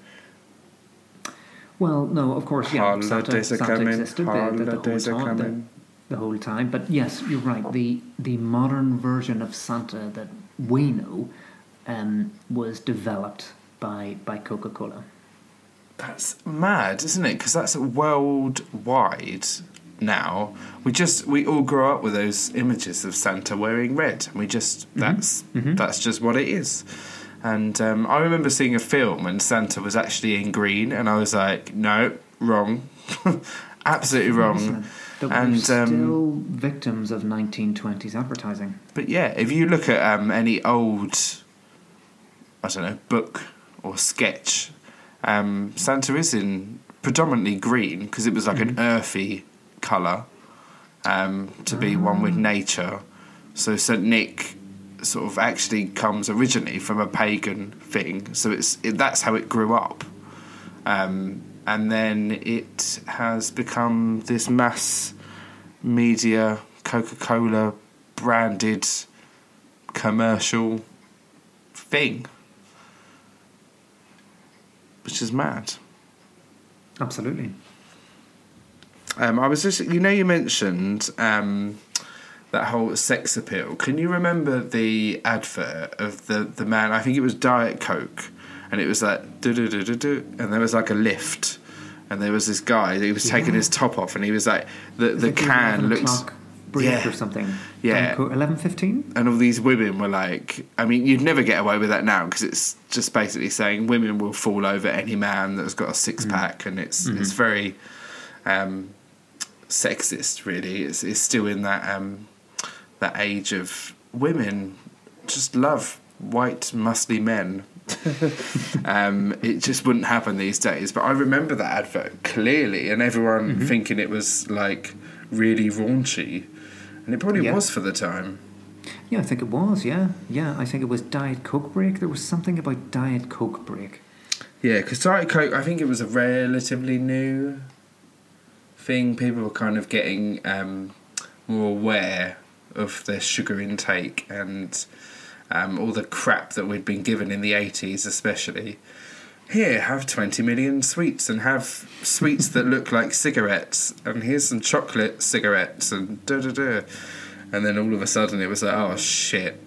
well, no, of course, yeah, Santa, Santa existed. The, the, the, whole time, the, the whole time. But yes, you're right. The, the modern version of Santa that we know um, was developed by, by Coca-Cola. That's mad, isn't it? Because that's worldwide now. We just we all grow up with those images of Santa wearing red. We just mm-hmm. that's mm-hmm. that's just what it is. And um, I remember seeing a film when Santa was actually in green, and I was like, no, wrong, absolutely wrong. That and we're still um, victims of nineteen twenties advertising. But yeah, if you look at um, any old, I don't know, book or sketch. Um, Santa is in predominantly green because it was like mm-hmm. an earthy colour um, to be mm. one with nature. So Saint Nick sort of actually comes originally from a pagan thing. So it's it, that's how it grew up. Um, and then it has become this mass media Coca-Cola branded commercial thing. Which is mad. Absolutely. Um, I was just, you know, you mentioned um, that whole sex appeal. Can you remember the advert of the, the man? I think it was Diet Coke, and it was like do do do do do, and there was like a lift, and there was this guy that he was yeah. taking his top off, and he was like the the can looked. Yeah. Or something. Yeah. eleven fifteen? And all these women were like, I mean, you'd never get away with that now because it's just basically saying women will fall over any man that's got a six pack mm. and it's mm-hmm. it's very um, sexist, really. It's, it's still in that um, that age of women just love white, muscly men. um, it just wouldn't happen these days. But I remember that advert clearly and everyone mm-hmm. thinking it was like really raunchy. And it probably yeah. was for the time. Yeah, I think it was, yeah. Yeah, I think it was Diet Coke break. There was something about Diet Coke break. Yeah, because Diet Coke, I think it was a relatively new thing. People were kind of getting um, more aware of their sugar intake and um, all the crap that we'd been given in the eighties especially. Here, have twenty million sweets and have sweets that look like cigarettes. And here's some chocolate cigarettes and da-da-da. And then all of a sudden it was like, oh, shit.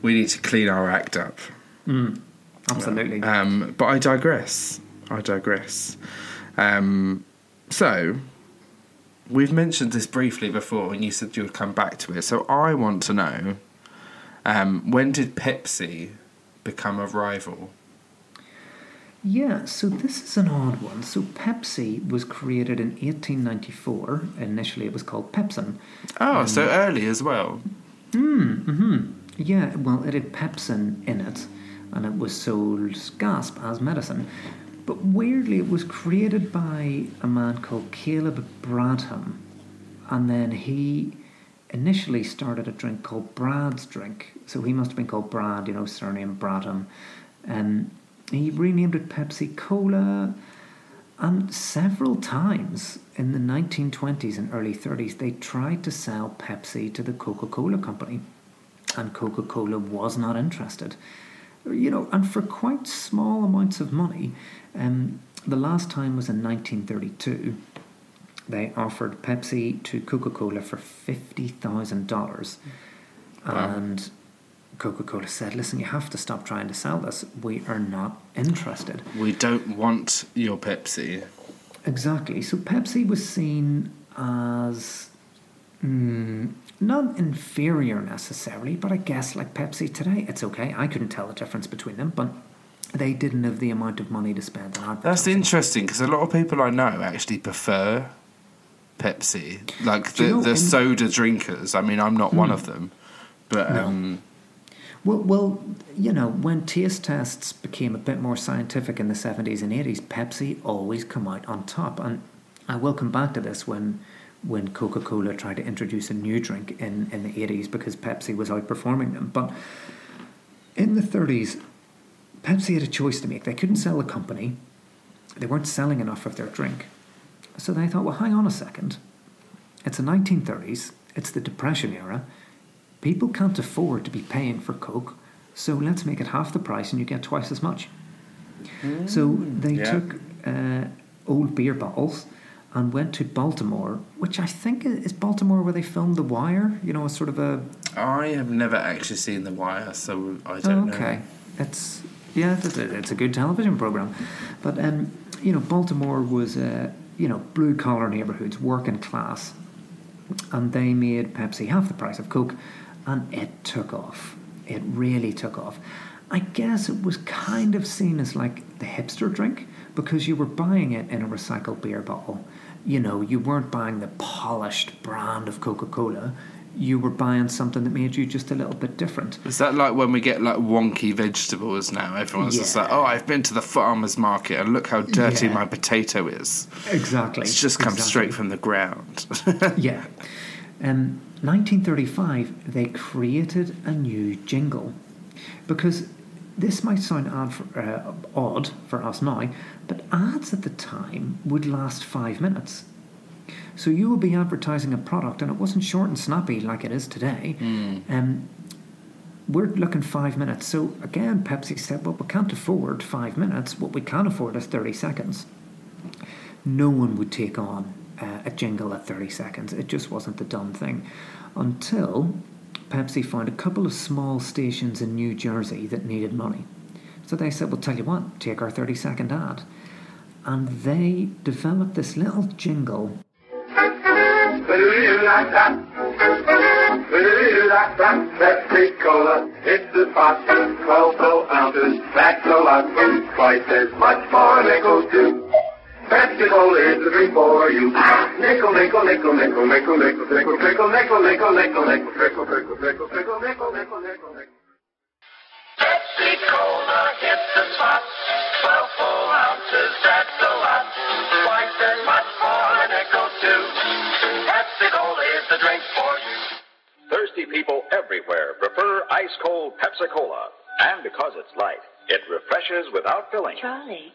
We need to clean our act up. Mm, absolutely. Um, but I digress. I digress. Um, so, we've mentioned this briefly before and you said you would come back to it. So I want to know, um, when did Pepsi become a rival? Yeah, so this is an odd one. So Pepsi was created in eighteen ninety-four. Initially it was called Pepsin. Oh, um, so early as well. Mm, mm-hmm. Yeah, well, it had Pepsin in it, and it was sold, gasp, as medicine. But weirdly, it was created by a man called Caleb Bradham, and then he initially started a drink called Brad's Drink. So he must have been called Brad, you know, surname Bradham, and... Um, he renamed it Pepsi-Cola, and several times in the nineteen twenties and early thirties, they tried to sell Pepsi to the Coca-Cola company, and Coca-Cola was not interested. you know, and for quite small amounts of money. Um, the last time was in nineteen thirty-two. They offered Pepsi to Coca-Cola for fifty thousand dollars. Wow. And Coca-Cola said, listen, you have to stop trying to sell this. We are not interested. We don't want your Pepsi. Exactly. So Pepsi was seen as mm, not inferior necessarily, but I guess like Pepsi today, it's okay. I couldn't tell the difference between them, but they didn't have the amount of money to spend on advertising. That's interesting, because a lot of people I know actually prefer Pepsi. Like the, you know, the in... soda drinkers. I mean, I'm not mm. one of them. But no. um Well, well, you know, when taste tests became a bit more scientific in the seventies and eighties, Pepsi always come out on top. And I will come back to this when when Coca-Cola tried to introduce a new drink in, in the eighties, because Pepsi was outperforming them. But in the thirties, Pepsi had a choice to make. They couldn't sell the company. They weren't selling enough of their drink. So they thought, well, hang on a second. It's the nineteen thirties. It's the Depression era. People can't afford to be paying for Coke, so let's make it half the price and you get twice as much. Mm, so they yeah. took uh, old beer bottles and went to Baltimore, which I think is Baltimore where they filmed The Wire, you know, a sort of a... I have never actually seen The Wire, so I don't oh, okay. know. It's, yeah, it's a, it's a good television programme. But, um, you know, Baltimore was, uh, you know, blue-collar neighbourhoods, working class, and they made Pepsi half the price of Coke. And it took off. It really took off. I guess it was kind of seen as like the hipster drink, because you were buying it in a recycled beer bottle. You know, you weren't buying the polished brand of Coca-Cola. You were buying something that made you just a little bit different. Is that like when we get like wonky vegetables now? Everyone's yeah. just like, oh, I've been to the farmer's market and look how dirty yeah. my potato is. Exactly. It's just come exactly. straight from the ground. yeah. Um. nineteen thirty-five, they created a new jingle, because this might sound odd for, uh, odd for us now, but ads at the time would last five minutes. So you would be advertising a product, and it wasn't short and snappy like it is today. Mm. Um, we're looking five minutes. So again, Pepsi said, well, we can't afford five minutes. What we can afford is thirty seconds. No one would take on Uh, a jingle at thirty seconds. It just wasn't the done thing, until Pepsi found a couple of small stations in New Jersey that needed money. So they said, well, tell you what, take our thirty second ad. And they developed this little jingle. Pepsi-Cola, it's the pot, twelve ounces, that's a lot, twice as much more they go to. Pepsi-Cola is the drink for you. Nickel, nickel, nickel, nickel, nickel, nickel, nickel, nickel, nickel, nickel, nickel, nickel, nickel, nickel, nickel, nickel, nickel, nickel, nickel, nickel. Pepsi-Cola hits the spot. Twelve full ounces, that's a lot. Twice as much for a nickel too. Pepsi-Cola is the drink for you. Thirsty people everywhere prefer ice cold Pepsi-Cola, and because it's light, it refreshes without filling. Charlie.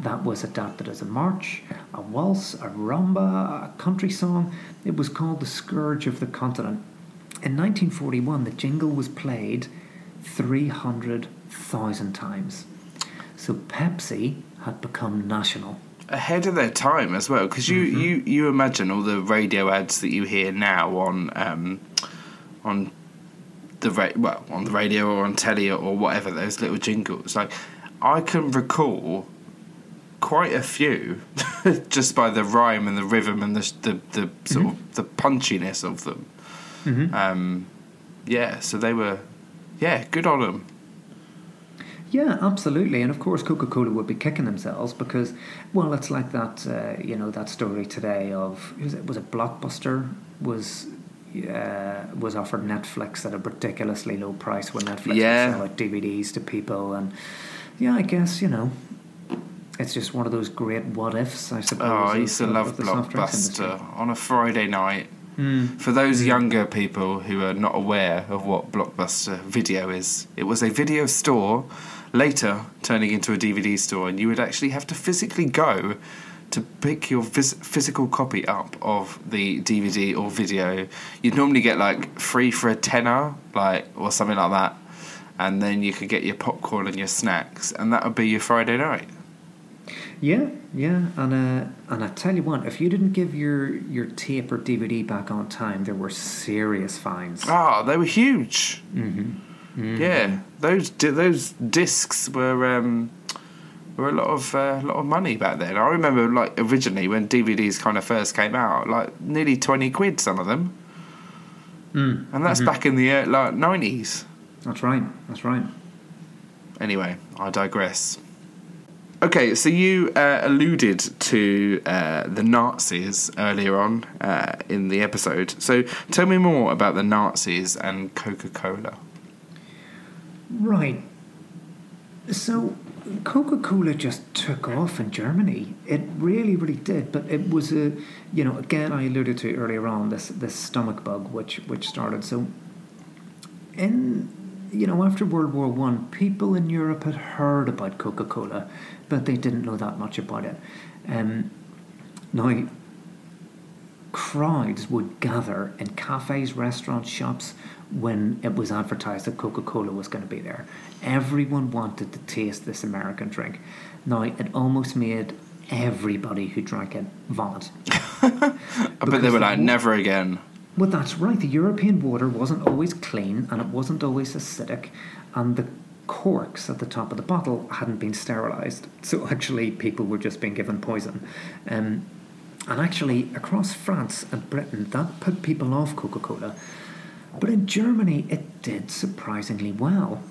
That was adapted as a march, a waltz, a rumba, a country song. It was called The Scourge of the Continent. In nineteen forty-one, the jingle was played three hundred thousand times. So Pepsi had become national. Ahead of their time as well, because you, mm-hmm. you, you imagine all the radio ads that you hear now on um, on the ra- well on the radio or on telly or whatever, those little jingles. Like I can recall... quite a few, just by the rhyme and the rhythm and the the, the sort mm-hmm. of the punchiness of them. Mm-hmm. Um, yeah, so they were, yeah, good on them. Yeah, absolutely, and of course Coca-Cola would be kicking themselves because, well, it's like that, uh, you know, that story today of was it was it Blockbuster was uh, was offered Netflix at a ridiculously low price when Netflix yeah. would sell out D V Ds to people, and yeah, I guess you know. It's just one of those great what-ifs, I suppose. Oh, I used to love Blockbuster on a Friday night. Mm. For those younger people who are not aware of what Blockbuster Video is, it was a video store, later turning into a D V D store, and you would actually have to physically go to pick your vis- physical copy up of the D V D or video. You'd normally get, like, free for a tenner, like, or something like that, and then you could get your popcorn and your snacks, and that would be your Friday night. Yeah, yeah, and uh, and I tell you what, if you didn't give your, your tape or D V D back on time, there were serious fines. Ah, oh, they were huge. Mm-hmm. Mm-hmm. Yeah, those di- those discs were um, were a lot of uh, lot of money back then. I remember, like, originally when D V Ds kind of first came out, like nearly twenty quid some of them, mm. and that's mm-hmm. back in the uh, like nineties. That's right. That's right. Anyway, I digress. Okay, so you uh, alluded to uh, the Nazis earlier on uh, in the episode. So tell me more about the Nazis and Coca-Cola. Right. So Coca-Cola just took off in Germany. It really, really did. But it was a, you know, again, I alluded to earlier on, this this stomach bug which which started. So in, you know, after World War One, people in Europe had heard about Coca-Cola, but they didn't know that much about it. Um, now, crowds would gather in cafes, restaurants, shops when it was advertised that Coca-Cola was going to be there. Everyone wanted to taste this American drink. Now, it almost made everybody who drank it vomit. But they were like, never again. Well, that's right. The European water wasn't always clean, and it wasn't always acidic, and the corks at the top of the bottle hadn't been sterilised. So actually, people were just being given poison. Um, and actually, across France and Britain, that put people off Coca-Cola. But in Germany, it did surprisingly well.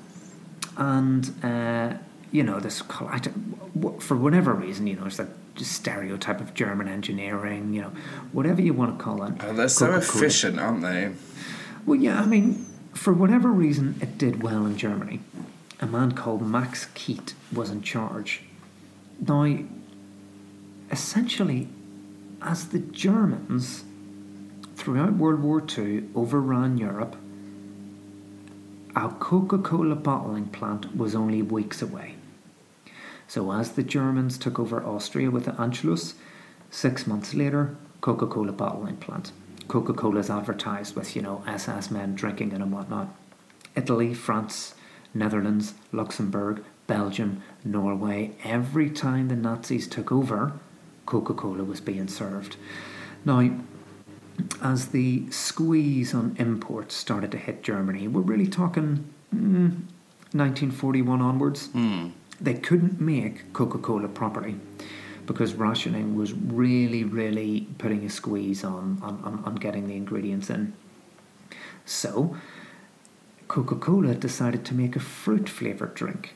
And, uh, you know, this for whatever reason, you know, it's like, just stereotype of German engineering, you know, whatever you want to call it. Oh, they're so Coca-Cola. Efficient, aren't they? Well, yeah, I mean, for whatever reason, it did well in Germany. A man called Max Keat was in charge. Now, essentially, as the Germans throughout World War Two overran Europe, our Coca-Cola bottling plant was only weeks away. So as the Germans took over Austria with the Anschluss, six months later, Coca-Cola bottling plant. Coca-Cola is advertised with, you know, S S men drinking it and whatnot. Italy, France, Netherlands, Luxembourg, Belgium, Norway. Every time the Nazis took over, Coca-Cola was being served. Now, as the squeeze on imports started to hit Germany, we're really talking mm, nineteen forty-one onwards. Mm. They couldn't make Coca-Cola properly because rationing was really, really putting a squeeze on, on, on getting the ingredients in. So Coca-Cola decided to make a fruit-flavoured drink.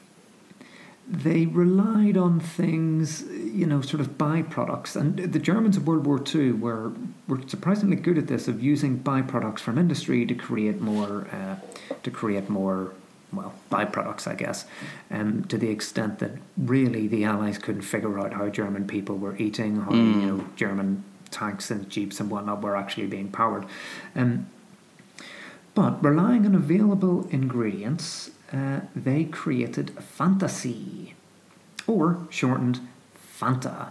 They relied on things, you know, sort of byproducts. And the Germans of World War Two were, were surprisingly good at this, of using byproducts from industry to create more, uh, to create more... well, byproducts, I guess, um, to the extent that really the Allies couldn't figure out how German people were eating, how mm. you know, German tanks and jeeps and whatnot were actually being powered. Um, but relying on available ingredients, uh, they created Fanta-C, or shortened Fanta.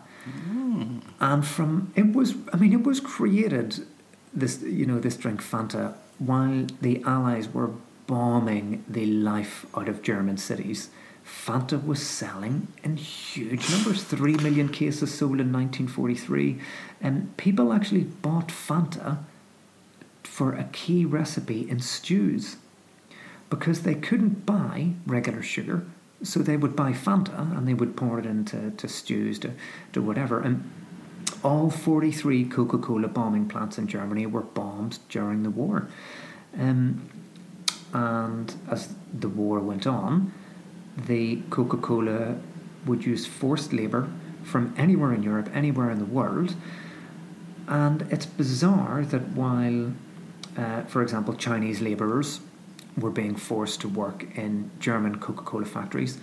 Mm. And from it was, I mean, it was created, this, you know, this drink Fanta, while the Allies were bombing the life out of German cities. Fanta was selling in huge numbers. Three million cases sold in nineteen forty-three. And people actually bought Fanta for a key recipe in stews because they couldn't buy regular sugar, so they would buy Fanta and they would pour it into to stews, to, to whatever. And all forty-three Coca-Cola bombing plants in Germany were bombed during the war. Um... And as the war went on, the Coca-Cola would use forced labour from anywhere in Europe, anywhere in the world. And it's bizarre that while, uh, for example, Chinese labourers were being forced to work in German Coca-Cola factories,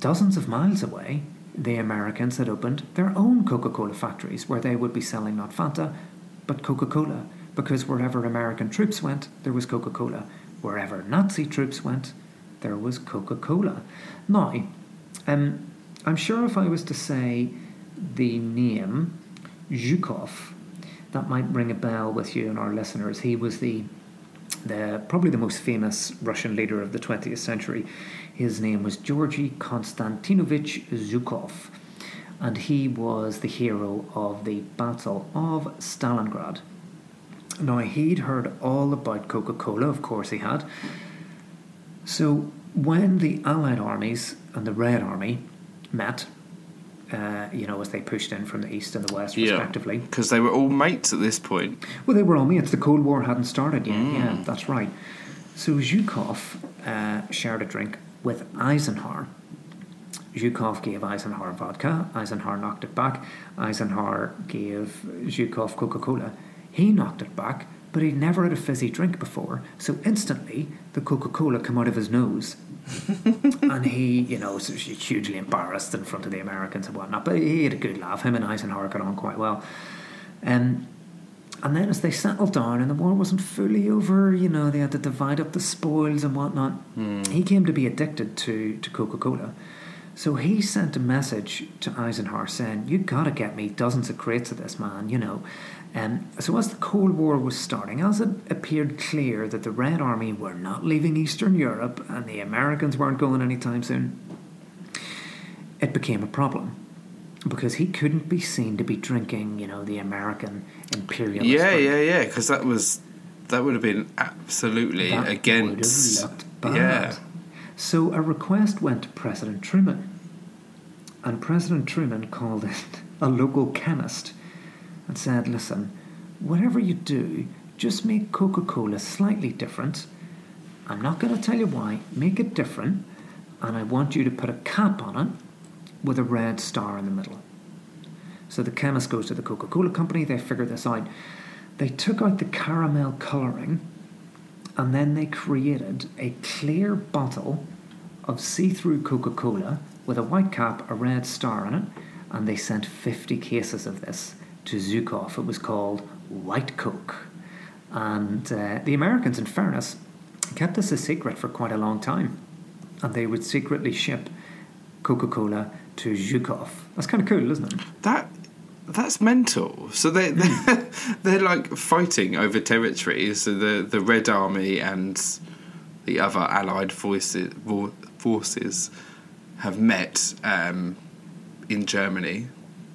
dozens of miles away, The Americans had opened their own Coca-Cola factories where they would be selling not Fanta, but Coca-Cola, because wherever American troops went, there was Coca-Cola. Wherever Nazi troops went, there was Coca-Cola. Now, um, I'm sure if I was to say the name Zhukov, that might ring a bell with you and our listeners. He was the, the probably the most famous Russian leader of the twentieth century. His name was Georgi Konstantinovich Zhukov, and he was the hero of the Battle of Stalingrad. Now, he'd heard all about Coca-Cola, of course he had. So when the Allied armies and the Red Army met, uh, you know, as they pushed in from the east and the west, yeah, respectively. Because they were all mates at this point. Well, they were all mates. The Cold War hadn't started yet. Mm. Yeah, that's right. So Zhukov uh, shared a drink with Eisenhower. Zhukov gave Eisenhower vodka. Eisenhower knocked it back. Eisenhower gave Zhukov Coca-Cola. He knocked it back, but he'd never had a fizzy drink before, so instantly the Coca-Cola came out of his nose. And he, you know, was hugely embarrassed in front of the Americans and whatnot, but he had a good laugh. Him and Eisenhower got on quite well. Um, and then as they settled down and the war wasn't fully over, you know, they had to divide up the spoils and whatnot, mm. he came to be addicted to, to Coca-Cola. So he sent a message to Eisenhower saying, "You got to get me dozens of crates of this, man, you know." Um, so as the Cold War was starting, as it appeared clear that the Red Army were not leaving Eastern Europe and the Americans weren't going anytime soon, it became a problem because he couldn't be seen to be drinking, you know, the American imperialist. Yeah, drink. yeah, yeah, because that was that would have been absolutely that against. Would have looked bad. Yeah. So a request went to President Truman, and President Truman called in a local chemist and said, "Listen, whatever you do, just make Coca-Cola slightly different. I'm not going to tell you why. Make it different, and I want you to put a cap on it with a red star in the middle." So the chemist goes to the Coca-Cola company. They figure this out. They took out the caramel colouring, and then they created a clear bottle of see-through Coca-Cola with a white cap, a red star on it, and they sent fifty cases of this to Zhukov. It was called White Coke. And uh, the Americans, in fairness, kept this a secret for quite a long time, and they would secretly ship Coca-Cola to Zhukov. That's kind of cool, isn't it? That... That's mental. So they they're, mm. they're like fighting over territory. So the the Red Army and the other Allied forces forces have met um, in Germany.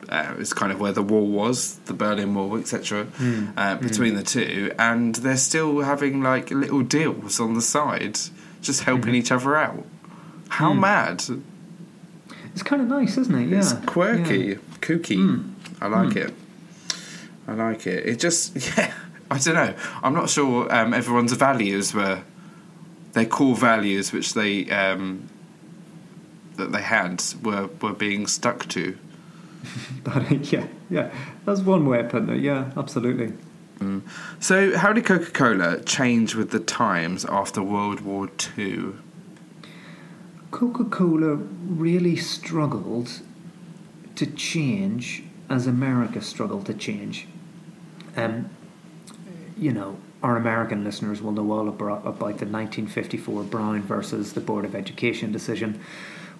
Uh, it's kind of where the wall was, the Berlin Wall, et cetera. Mm. Uh, between mm. the two, and they're still having like little deals on the side, just helping mm. each other out. How mm. mad! It's kind of nice, isn't it? Yeah, it's quirky, yeah. kooky. Mm. I like mm. it. I like it. It just, yeah, I don't know. I'm not sure um, everyone's values were, their core values, which they, um, that they had, were, were being stuck to. But, yeah, yeah. That's one way of putting it. Yeah, absolutely. Mm. So how did Coca-Cola change with the times after World War Two? Coca-Cola really struggled to change as America struggled to change. Um, you know, our American listeners will know all about, about the nineteen fifty-four Brown versus the Board of Education decision,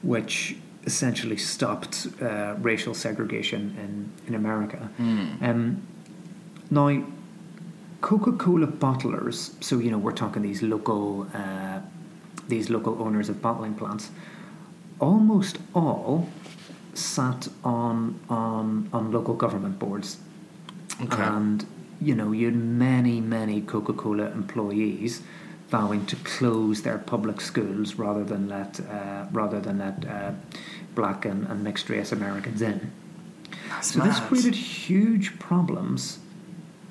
which essentially stopped uh, racial segregation in, in America. Mm. Um, now, Coca-Cola bottlers, so, you know, we're talking these local, uh, these local owners of bottling plants, almost all sat on on on local government boards. Okay. And, you know, you had many, many Coca-Cola employees vowing to close their public schools rather than let uh, rather than let uh, black and, and mixed race Americans in. That's so mad. This created huge problems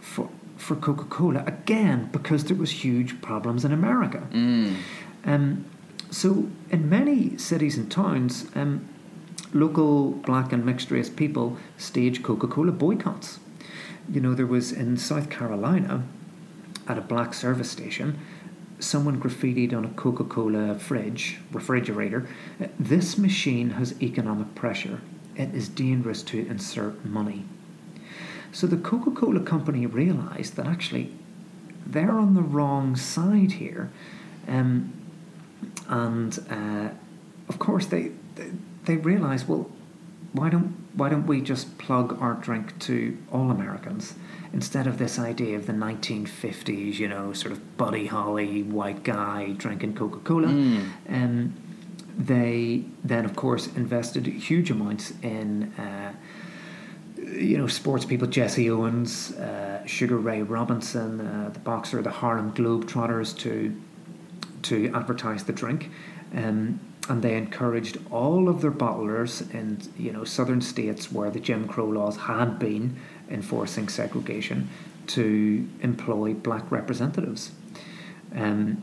for for Coca-Cola again because there was huge problems in America. Mm. Um, so in many cities and towns, um. local black and mixed race people staged Coca-Cola boycotts. You know, there was in South Carolina, at a black service station, someone graffitied on a Coca-Cola fridge, refrigerator, "This machine has economic pressure. it is dangerous to insert money. So the Coca-Cola Company realised that actually they're on the wrong side here. Um, and uh, of course they they, they realised, well, why don't why don't we just plug our drink to all Americans instead of this idea of the nineteen fifties, you know, sort of Buddy Holly, white guy drinking Coca-Cola. Mm. Um, they then, of course, invested huge amounts in, uh, you know, sports people, Jesse Owens, uh, Sugar Ray Robinson, uh, the boxer, the Harlem Globetrotters, to to advertise the drink. Um, and they encouraged all of their bottlers in, you know, southern states where the Jim Crow laws had been enforcing segregation to employ black representatives. Um,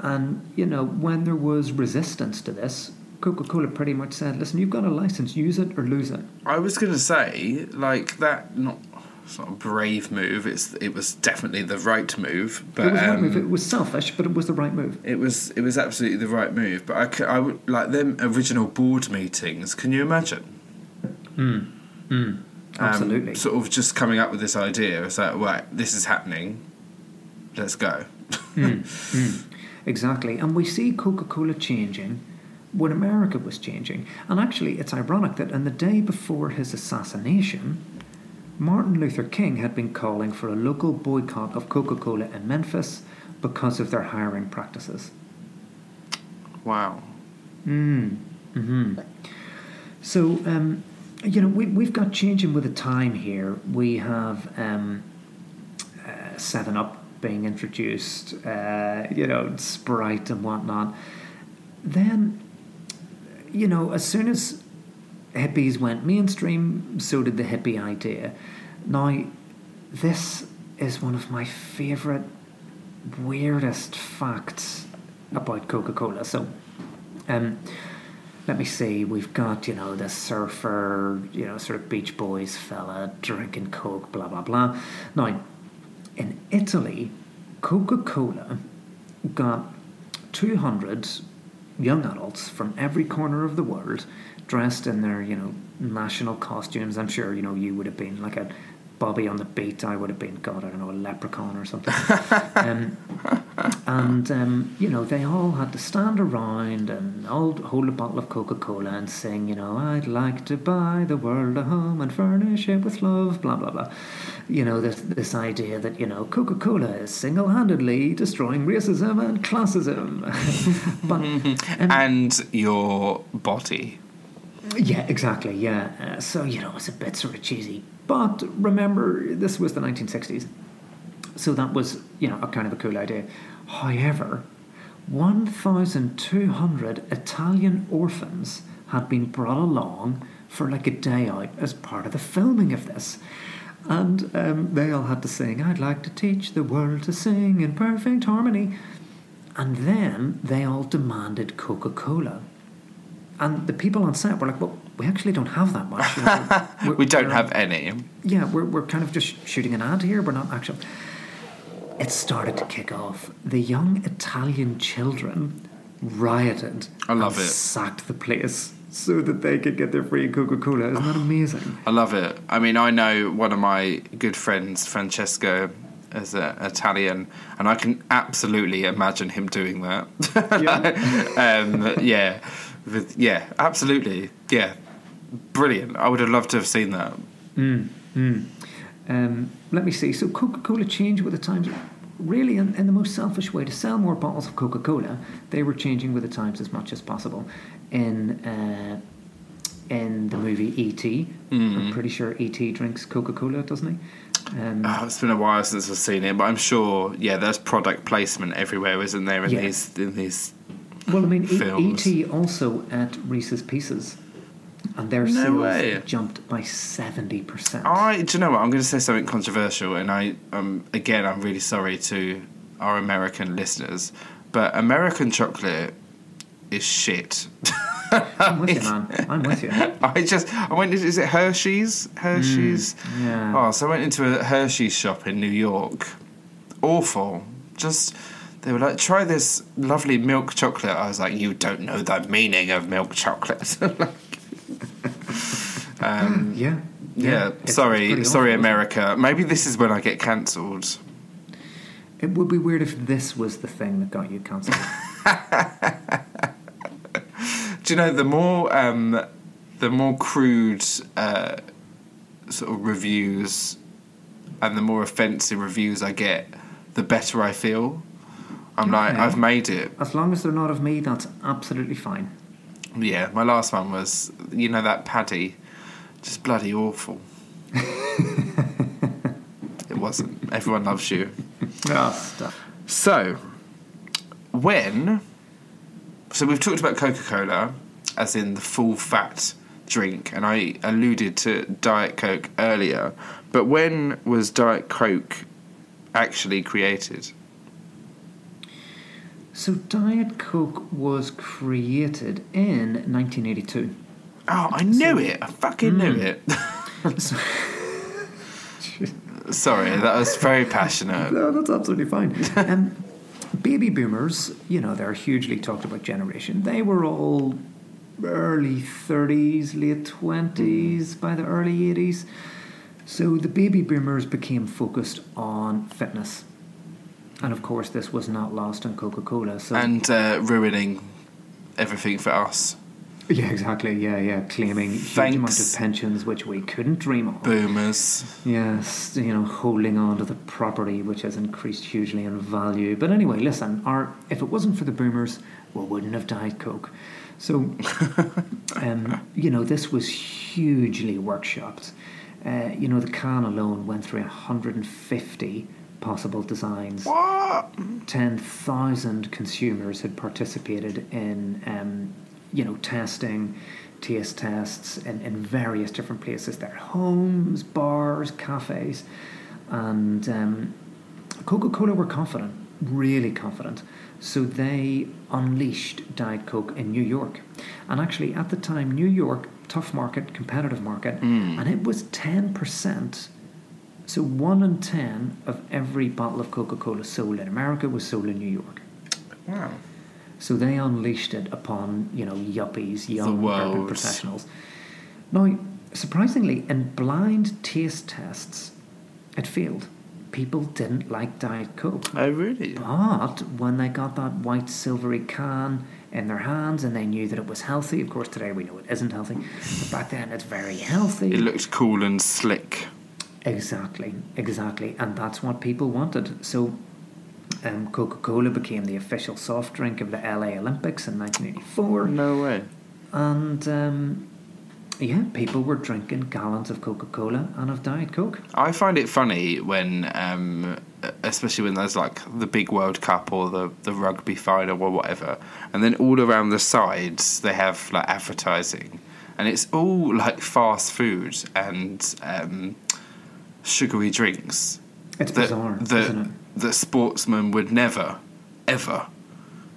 and, you know, when there was resistance to this, Coca-Cola pretty much said, listen, you've got a license, use it or lose it. I was going to say, like, that, not, it's not a brave move, it's it was definitely the right move. But, it was the right um, move, it was selfish, but it was the right move. It was it was absolutely the right move, but I, could, I would, like, them original board meetings, can you imagine? Mm, mm. Absolutely. Um, sort of just coming up with this idea. It's like, right, this is happening. Let's go. mm, mm, exactly. And we see Coca-Cola changing when America was changing. And actually, it's ironic that on the day before his assassination, Martin Luther King had been calling for a local boycott of Coca-Cola in Memphis because of their hiring practices. Wow. Mm, mm-hmm. So, um... you know, we, we've got changing with the time here. We have um, uh, seven up being introduced, uh, you know, Sprite and whatnot. Then, you know, as soon as hippies went mainstream, so did the hippie idea. Now, this is one of my favourite, weirdest facts about Coca-Cola. So, um... let me see, we've got, you know, the surfer, you know, sort of Beach Boys fella drinking Coke, blah, blah, blah. Now, in Italy, Coca-Cola got two hundred young adults from every corner of the world dressed in their, you know, national costumes. I'm sure, you know, you would have been like a Bobby on the Beat. I would have been, God, I don't know, a leprechaun or something. um, and, um, you know, they all had to stand around and all hold a bottle of Coca-Cola and sing, you know, I'd like to buy the world a home and furnish it with love, blah, blah, blah. You know, this, this idea that, you know, Coca-Cola is single-handedly destroying racism and classism. but, um, and your body. Yeah, exactly, yeah. Uh, so, you know, it's a bit sort of cheesy. But remember, this was the nineteen sixties. So that was, you know, a kind of a cool idea. However, twelve hundred Italian orphans had been brought along for like a day out as part of the filming of this. And um, they all had to sing, I'd like to teach the world to sing in perfect harmony. And then they all demanded Coca-Cola. And the people on set were like, well, we actually don't have that much. You know, we're, we don't have any. Yeah, we're we're kind of just shooting an ad here. We're not actually. It started to kick off. The young Italian children rioted. I love and it. Sacked the place so that they could get their free Coca-Cola. Isn't that amazing? I love it. I mean, I know one of my good friends, Francesco, as an Italian, and I can absolutely imagine him doing that. Yeah. um, yeah. With, yeah, absolutely. Yeah, brilliant. I would have loved to have seen that. Mm, mm. Um, let me see. So Coca-Cola changed with the times, really in, in the most selfish way. To sell more bottles of Coca-Cola, they were changing with the times as much as possible. In uh, in the movie E T, mm. I'm pretty sure E T drinks Coca-Cola, doesn't he? Um, oh, it's been a while since I've seen it, but I'm sure, yeah, there's product placement everywhere, isn't there, in yeah. these in these... Well, I mean, E T also at Reese's Pieces, and their no sales jumped by seventy percent. I, do you know what? I'm going to say something controversial, and I, um, again, I'm really sorry to our American listeners, but American chocolate is shit. I'm with you, man. I'm with you. I just, I went, is it Hershey's? Hershey's? Mm, yeah. Oh, so I went into a Hershey's shop in New York. Awful. Just... They were like, try this lovely milk chocolate. I was like, you don't know the meaning of milk chocolate. like, Um, yeah. Yeah. yeah. Sorry. Sorry, awful, America. Maybe this is when I get cancelled. It would be weird if this was the thing that got you cancelled. Do you know, the more um, the more crude uh, sort of reviews and the more offensive reviews I get, the better I feel. I'm okay. like, I've made it. As long as they're not of me, that's absolutely fine. Yeah, my last one was, you know, that Paddy, just bloody awful. It wasn't. Everyone loves you. Oh, stuff. So, when... So we've talked about Coca-Cola, as in the full-fat drink, and I alluded to Diet Coke earlier, but when was Diet Coke actually created? So Diet Coke was created in nineteen eighty-two. Oh, I knew so, it. I fucking mm. knew it. so, Sorry, that was very passionate. No, that's absolutely fine. Um, baby boomers, you know, they're a hugely talked about generation. They were all early thirties, late twenties by the early eighties. So the baby boomers became focused on fitness. And, of course, this was not lost on Coca-Cola. So and uh, ruining everything for us. Yeah, exactly. Yeah, yeah. Claiming huge Thanks. amounts of pensions, which we couldn't dream of. Boomers. Yes, you know, holding on to the property, which has increased hugely in value. But anyway, listen, our, if it wasn't for the boomers, we wouldn't have Diet Coke. So, um, you know, this was hugely workshopped. Uh, you know, the can alone went through one hundred fifty possible designs. What? ten thousand consumers had participated in... Um, you know, testing, taste tests in, in various different places. Their homes, bars, cafes. And um, Coca-Cola were confident, really confident. So they unleashed Diet Coke in New York. And actually, at the time, New York, tough market, competitive market, mm. and it was ten percent. So one in ten of every bottle of Coca-Cola sold in America was sold in New York. Wow. So they unleashed it upon, you know, yuppies, young urban professionals. Now, surprisingly, in blind taste tests, it failed. People didn't like Diet Coke. Oh, really? But when they got that white silvery can in their hands and they knew that it was healthy, of course, today we know it isn't healthy, but back then it's very healthy. It looked cool and slick. Exactly, exactly. And that's what people wanted. So... Um, Coca-Cola became the official soft drink of the L A Olympics in nineteen eighty-four. No way. And, um, yeah, people were drinking gallons of Coca-Cola and of Diet Coke. I find it funny when, um, especially when there's, like, the big World Cup or the, the rugby final or whatever, and then all around the sides they have, like, advertising. And it's all, like, fast food and um, sugary drinks. It's that, bizarre, that, isn't it? That sportsmen would never, ever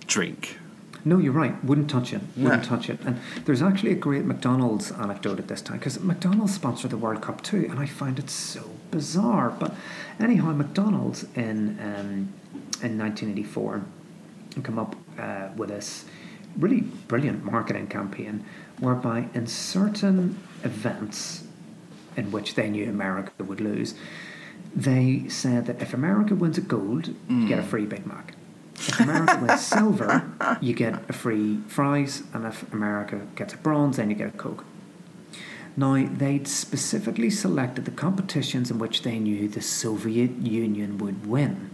drink. No, you're right. Wouldn't touch it. Wouldn't no. touch it. And there's actually a great McDonald's anecdote at this time, because McDonald's sponsored the World Cup too, and I find it so bizarre. But anyhow, McDonald's in um, in nineteen eighty-four came up uh, with this really brilliant marketing campaign whereby in certain events in which they knew America would lose, they said that if America wins a gold, mm. you get a free Big Mac. If America wins silver, you get a free fries. And if America gets a bronze, then you get a Coke. Now, they'd specifically selected the competitions in which they knew the Soviet Union would win.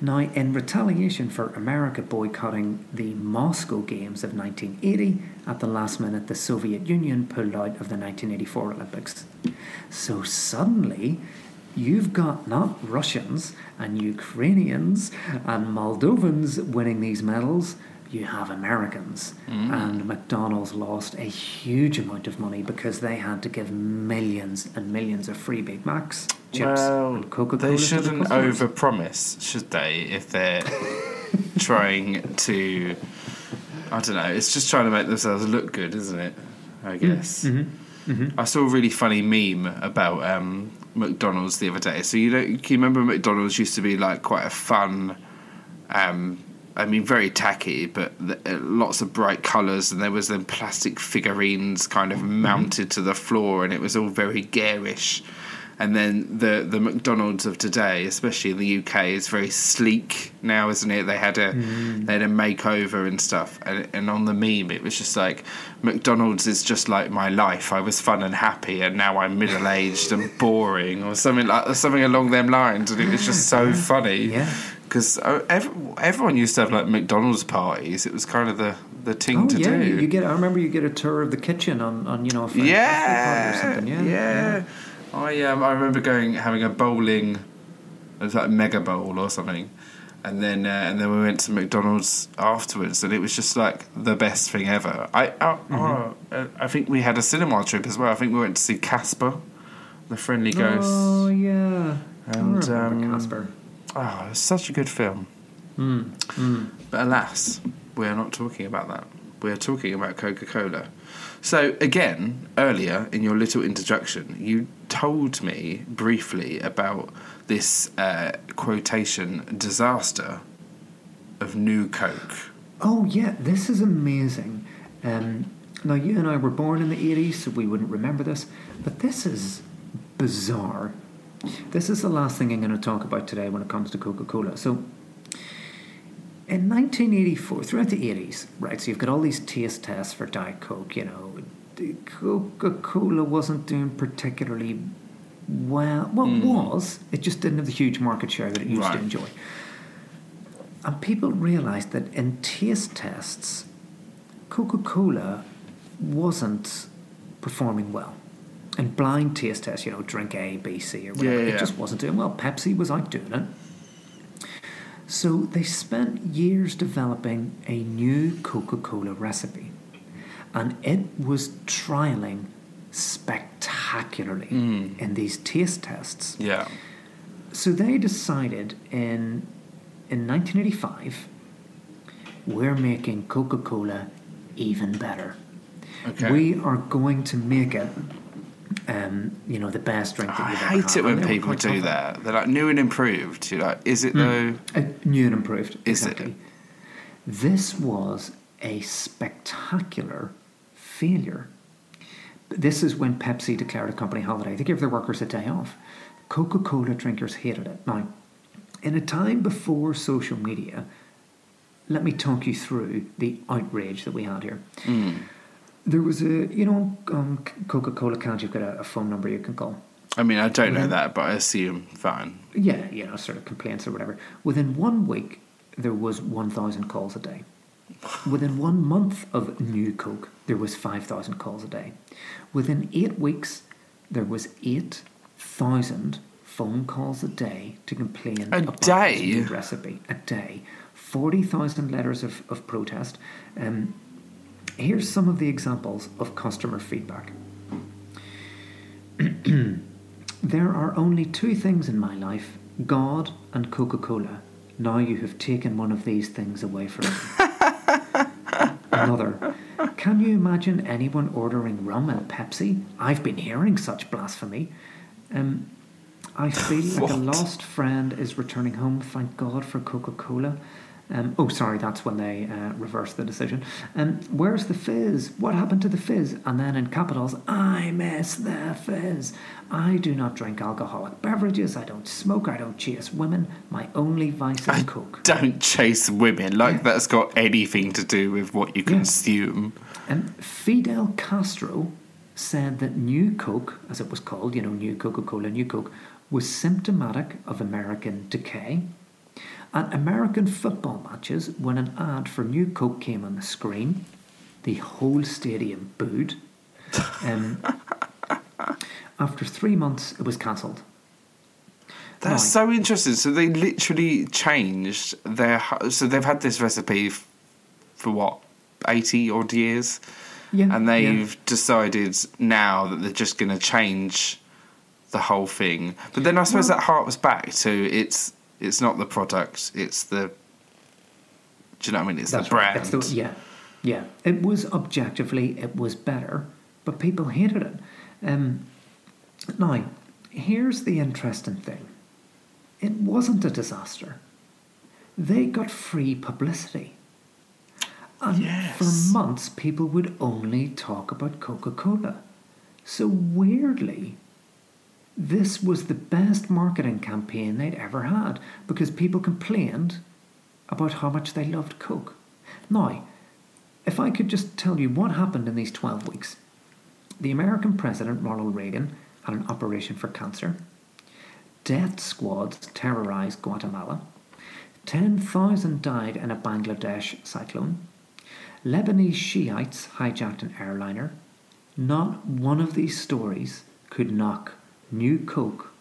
Now, in retaliation for America boycotting the Moscow Games of nineteen eighty, at the last minute, the Soviet Union pulled out of the nineteen eighty-four Olympics. So suddenly... you've got not Russians and Ukrainians and Moldovans winning these medals. You have Americans. Mm. And McDonald's lost a huge amount of money because they had to give millions and millions of free Big Macs, chips, well, and Coca-Cola. They shouldn't overpromise, should they, if they're trying to... I don't know. It's just trying to make themselves look good, isn't it? I guess. Mm-hmm. Mm-hmm. I saw a really funny meme about... Um, McDonald's the other day. So you know, can you remember McDonald's used to be like quite a fun um, I mean, very tacky, but the, uh, lots of bright colours, and there was then plastic figurines kind of mounted to the floor, and it was all very garish. And then the, the McDonald's of today, especially in the U K, is very sleek now, isn't it? They had a mm. they had a makeover and stuff. And, and on the meme, it was just like, McDonald's is just like my life. I was fun and happy, and now I'm middle-aged and boring, or something like something along them lines. And it was just so funny. Yeah. Because everyone used to have, like, McDonald's parties. It was kind of the, the thing oh, to yeah. do. You get, I remember you get a tour of the kitchen on, on you know, a French yeah. party or something. Yeah, yeah. yeah. I um, I remember going, having a bowling, it was like Mega Bowl or something. And then uh, and then we went to McDonald's afterwards, and it was just, like, the best thing ever. I, uh, mm-hmm. uh, I think we had a cinema trip as well. I think we went to see Casper, the Friendly Ghost. Oh, yeah. And I remember um, Casper. Oh, it was such a good film. Mm, mm. But alas, we are not talking about that. We are talking about Coca-Cola. So, again, earlier in your little introduction, you told me briefly about this, uh, quotation, disaster of New Coke. Oh, yeah, this is amazing. Um, now, you and I were born in the eighties, so we wouldn't remember this, but this is bizarre. This is the last thing I'm going to talk about today when it comes to Coca-Cola. So, in nineteen eighty-four, throughout the eighties, right, so you've got all these taste tests for Diet Coke, you know. Coca-Cola wasn't doing particularly well. Well, mm. it was. It just didn't have the huge market share that it used right. to enjoy. And people realised that in taste tests, Coca-Cola wasn't performing well. And blind taste tests, you know, drink A, B, C, or whatever. Yeah, yeah. It just wasn't doing well. Pepsi was out doing it. So they spent years developing a new Coca-Cola recipe. And it was trialling spectacularly mm. in these taste tests. Yeah. So they decided in in nineteen eighty-five, we're making Coca-Cola even better. Okay. We are going to make it... Um, you know, the best drink that you've ever had. I hate it when people do that. They're like, new and improved. You're like, is it mm. though? Uh, new and improved. Is exactly. it? This was a spectacular failure. This is when Pepsi declared a company holiday. They gave their workers a day off. Coca-Cola drinkers hated it. Now, in a time before social media, let me talk you through the outrage that we had here. Mm. There was a, you know, um, Coca-Cola can you've got a, a phone number you can call. I mean, I don't know Within, that, but I assume fine. Yeah, you know, sort of complaints or whatever. Within one week, there was one thousand calls a day. Within one month of New Coke, there was five thousand calls a day. Within eight weeks, there was eight thousand phone calls a day to complain a about day? This new recipe. A day. forty thousand letters of, of protest. Um... Here's some of the examples of customer feedback. There are only two things in my life, God and Coca-Cola. Now you have taken one of these things away from me. Another, can you imagine anyone ordering rum and Pepsi? I've been hearing such blasphemy. Um, I feel like what? a lost friend is returning home. Thank God for Coca-Cola. Um, oh, sorry, that's when they uh, reversed the decision. Um, where's the fizz? What happened to the fizz? And then in capitals, I miss the fizz. I do not drink alcoholic beverages. I don't smoke. I don't chase women. My only vice is Coke. Don't chase women. Like yeah. that's got anything to do with what you consume. Yeah. Um, Fidel Castro said that New Coke, as it was called, you know, New Coca-Cola, New Coke, was symptomatic of American decay. At American football matches, when an ad for New Coke came on the screen, the whole stadium booed. Um, after three months, it was cancelled. That's now, so interesting. So they literally changed their... So they've had this recipe for, what, eighty-odd years? Yeah. And they've yeah. decided now that they're just going to change the whole thing. But then I suppose well, that harks back to it's... It's not the product, it's the... Do you know what I mean? It's That's the brand. Right. That's the, yeah, yeah. It was objectively, it was better, but people hated it. Um, now, here's the interesting thing. It wasn't a disaster. they got free publicity. And yes. for months, people would only talk about Coca-Cola. So weirdly, this was the best marketing campaign they'd ever had because people complained about how much they loved Coke. Now, if I could just tell you what happened in these twelve weeks. The American president, Ronald Reagan, had an operation for cancer. Death squads terrorised Guatemala. ten thousand died in a Bangladesh cyclone. Lebanese Shiites hijacked an airliner. Not one of these stories could knock New Coke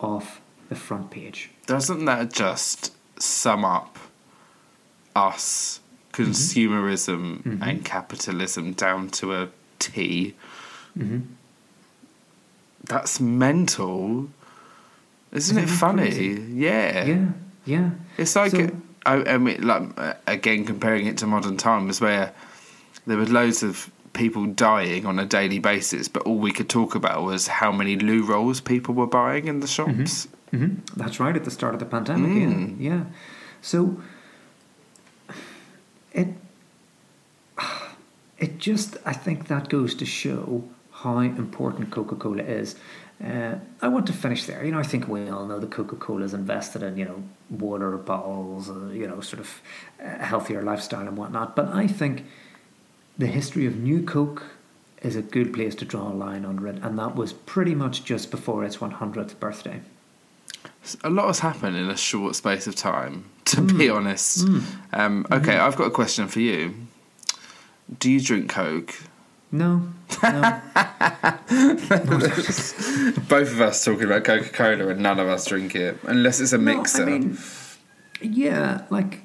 off the front page. Doesn't that just sum up us, consumerism mm-hmm. and capitalism down to a T? Mm-hmm. That's mental. Isn't, Isn't it funny? Crazy? Yeah. Yeah, yeah. It's like, so, I, I mean, like, again, comparing it to modern times where there were loads of people dying on a daily basis, but all we could talk about was how many loo rolls people were buying in the shops. Mm-hmm. Mm-hmm. That's right, at the start of the pandemic. Mm. Yeah. yeah. So it it just, I think that goes to show how important Coca-Cola is. Uh, I want to finish there. You know, I think we all know that Coca-Cola is invested in, you know, water bottles, uh, you know, sort of a healthier lifestyle and whatnot. But I think the history of New Coke is a good place to draw a line under it, and that was pretty much just before its one hundredth birthday. A lot has happened in a short space of time, to mm. be honest. Mm. Um, okay, mm. I've got a question for you. Do you drink Coke? No. no. Both of us talking about Coca-Cola and none of us drink it, unless it's a no, mixer. I mean, yeah, like,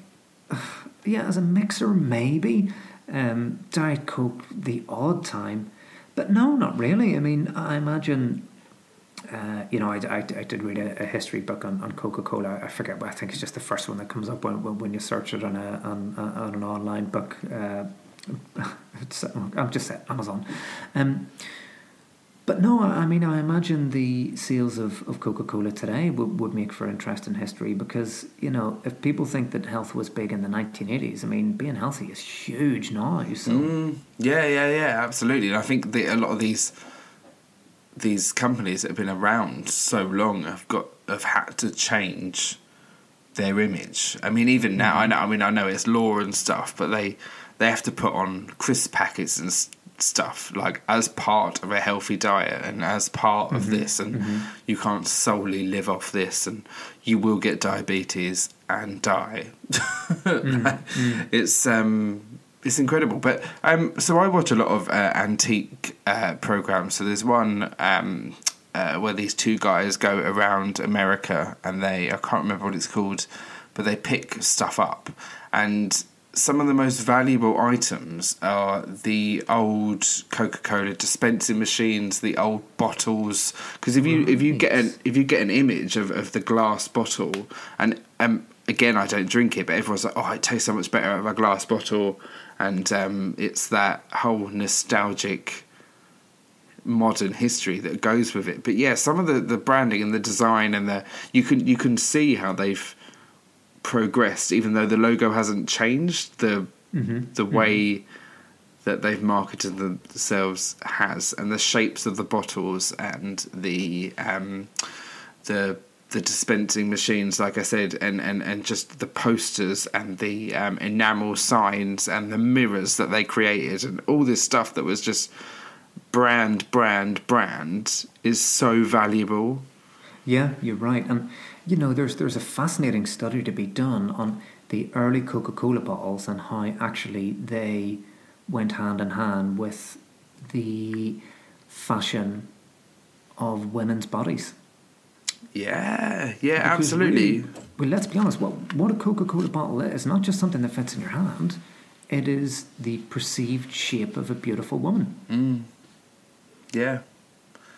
yeah, as a mixer, maybe. Um, Diet Coke the odd time, but no, not really. I mean, I imagine, uh, you know, I, I, I did read a, a history book on, on Coca-Cola. I forget, but I think it's just the first one that comes up when when you search it on a on, on an online book. Uh, I'm just saying, Amazon. Um, but no, I, I mean, I imagine the sales of, of Coca-Cola today would, would make for interesting history because, you know, if people think that health was big in the nineteen eighties, I mean, being healthy is huge now. So. Mm, yeah, yeah, yeah, absolutely. And I think that a lot of these these companies that have been around so long have got have had to change their image. I mean, even now, mm-hmm. I know. I mean, I know it's law and stuff, but they... They have to put on crisp packets and stuff like as part of a healthy diet and as part mm-hmm. of this, and mm-hmm. you can't solely live off this, and you will get diabetes and die. mm-hmm. It's um, it's incredible. But um, so I watch a lot of uh, antique uh, programs. So there's one um, uh, where these two guys go around America, and they I can't remember what it's called, but they pick stuff up and. Some of the most valuable items are the old Coca-Cola dispensing machines, the old bottles. Because if you if you get an if you get an image of, of the glass bottle, and um, again I don't drink it, but everyone's like, oh, it tastes so much better out of a glass bottle, and um, it's that whole nostalgic modern history that goes with it. But yeah, some of the, the branding and the design and the you can you can see how they've. Progressed, even though the logo hasn't changed, the mm-hmm. the way mm-hmm. that they've marketed themselves has, and the shapes of the bottles and the um, the the dispensing machines, like I said, and, and, and just the posters and the um, enamel signs and the mirrors that they created, and all this stuff that was just brand, brand, brand is so valuable. Yeah, you're right, and. You know, there's there's a fascinating study to be done on the early Coca-Cola bottles and how actually they went hand in hand with the fashion of women's bodies. Yeah, yeah, because absolutely. We, well, let's be honest. What what a Coca-Cola bottle is not just something that fits in your hand. It is the perceived shape of a beautiful woman. Mm. Yeah.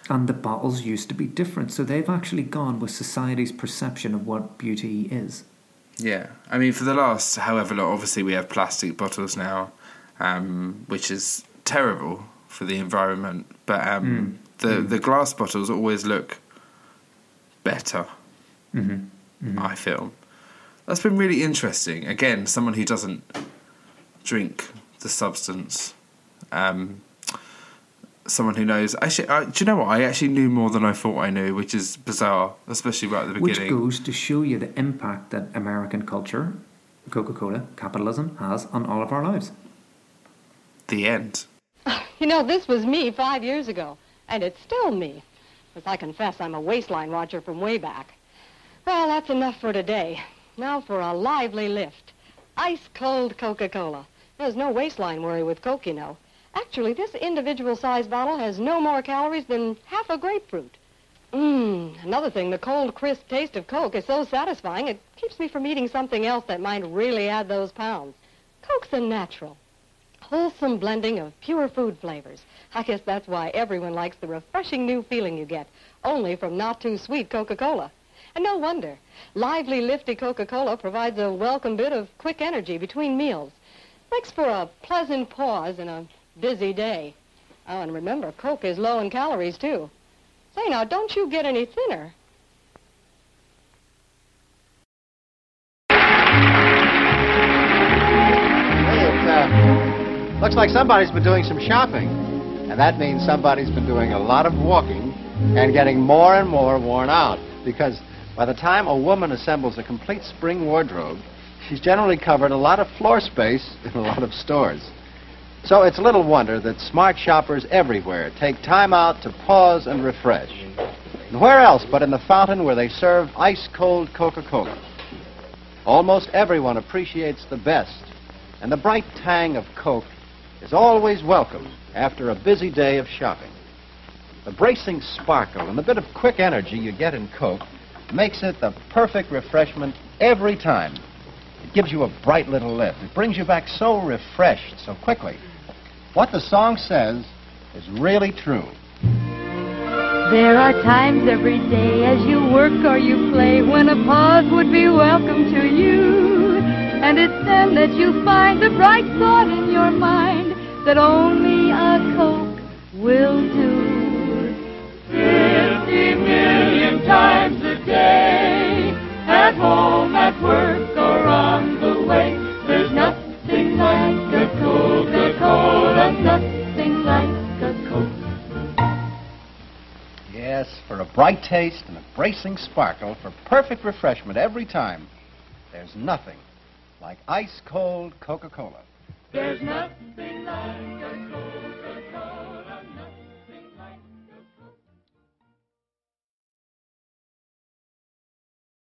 And the bottles used to be different. So they've actually gone with society's perception of what beauty is. Yeah. I mean, for the last however long, obviously we have plastic bottles now, um, which is terrible for the environment. But um, mm. the, mm. the glass bottles always look better, mm-hmm. Mm-hmm. I feel. That's been really interesting. Again, someone who doesn't drink the substance. Um, someone who knows... Actually, uh, do you know what? I actually knew more than I thought I knew, which is bizarre, especially right at the beginning. Which goes to show you the impact that American culture, Coca-Cola, capitalism, has on all of our lives. The end. You know, this was me five years ago, and it's still me. As I confess, I'm a waistline watcher from way back. Well, that's enough for today. Now for a lively lift. Ice-cold Coca-Cola. There's no waistline worry with Coke, you know. Actually, this individual-sized bottle has no more calories than half a grapefruit. Mmm, another thing, the cold, crisp taste of Coke is so satisfying, it keeps me from eating something else that might really add those pounds. Coke's a natural, wholesome blending of pure food flavors. I guess that's why everyone likes the refreshing new feeling you get, only from not-too-sweet Coca-Cola. And no wonder. Lively, lifty Coca-Cola provides a welcome bit of quick energy between meals. Makes for a pleasant pause in a busy day. Oh, and remember, Coke is low in calories, too. Say, now, don't you get any thinner? Hey, it uh, looks like somebody's been doing some shopping. And that means somebody's been doing a lot of walking and getting more and more worn out. Because by the time a woman assembles a complete spring wardrobe, she's generally covered a lot of floor space in a lot of stores. So it's little wonder that smart shoppers everywhere take time out to pause and refresh. And where else but in the fountain where they serve ice-cold Coca-Cola? Almost everyone appreciates the best, and the bright tang of Coke is always welcome after a busy day of shopping. The bracing sparkle and the bit of quick energy you get in Coke makes it the perfect refreshment every time. It gives you a bright little lift. It brings you back so refreshed, so quickly. What the song says is really true. There are times every day as you work or you play when a pause would be welcome to you. And it's then that you find a bright thought in your mind that only a Coke will do. Fifty million times a day, at home, at work, or on the way, there's nothing like a Coca-Cola, nothing like a Coke. Yes, for a bright taste and a bracing sparkle, for perfect refreshment every time, there's nothing like ice-cold Coca-Cola. There's nothing like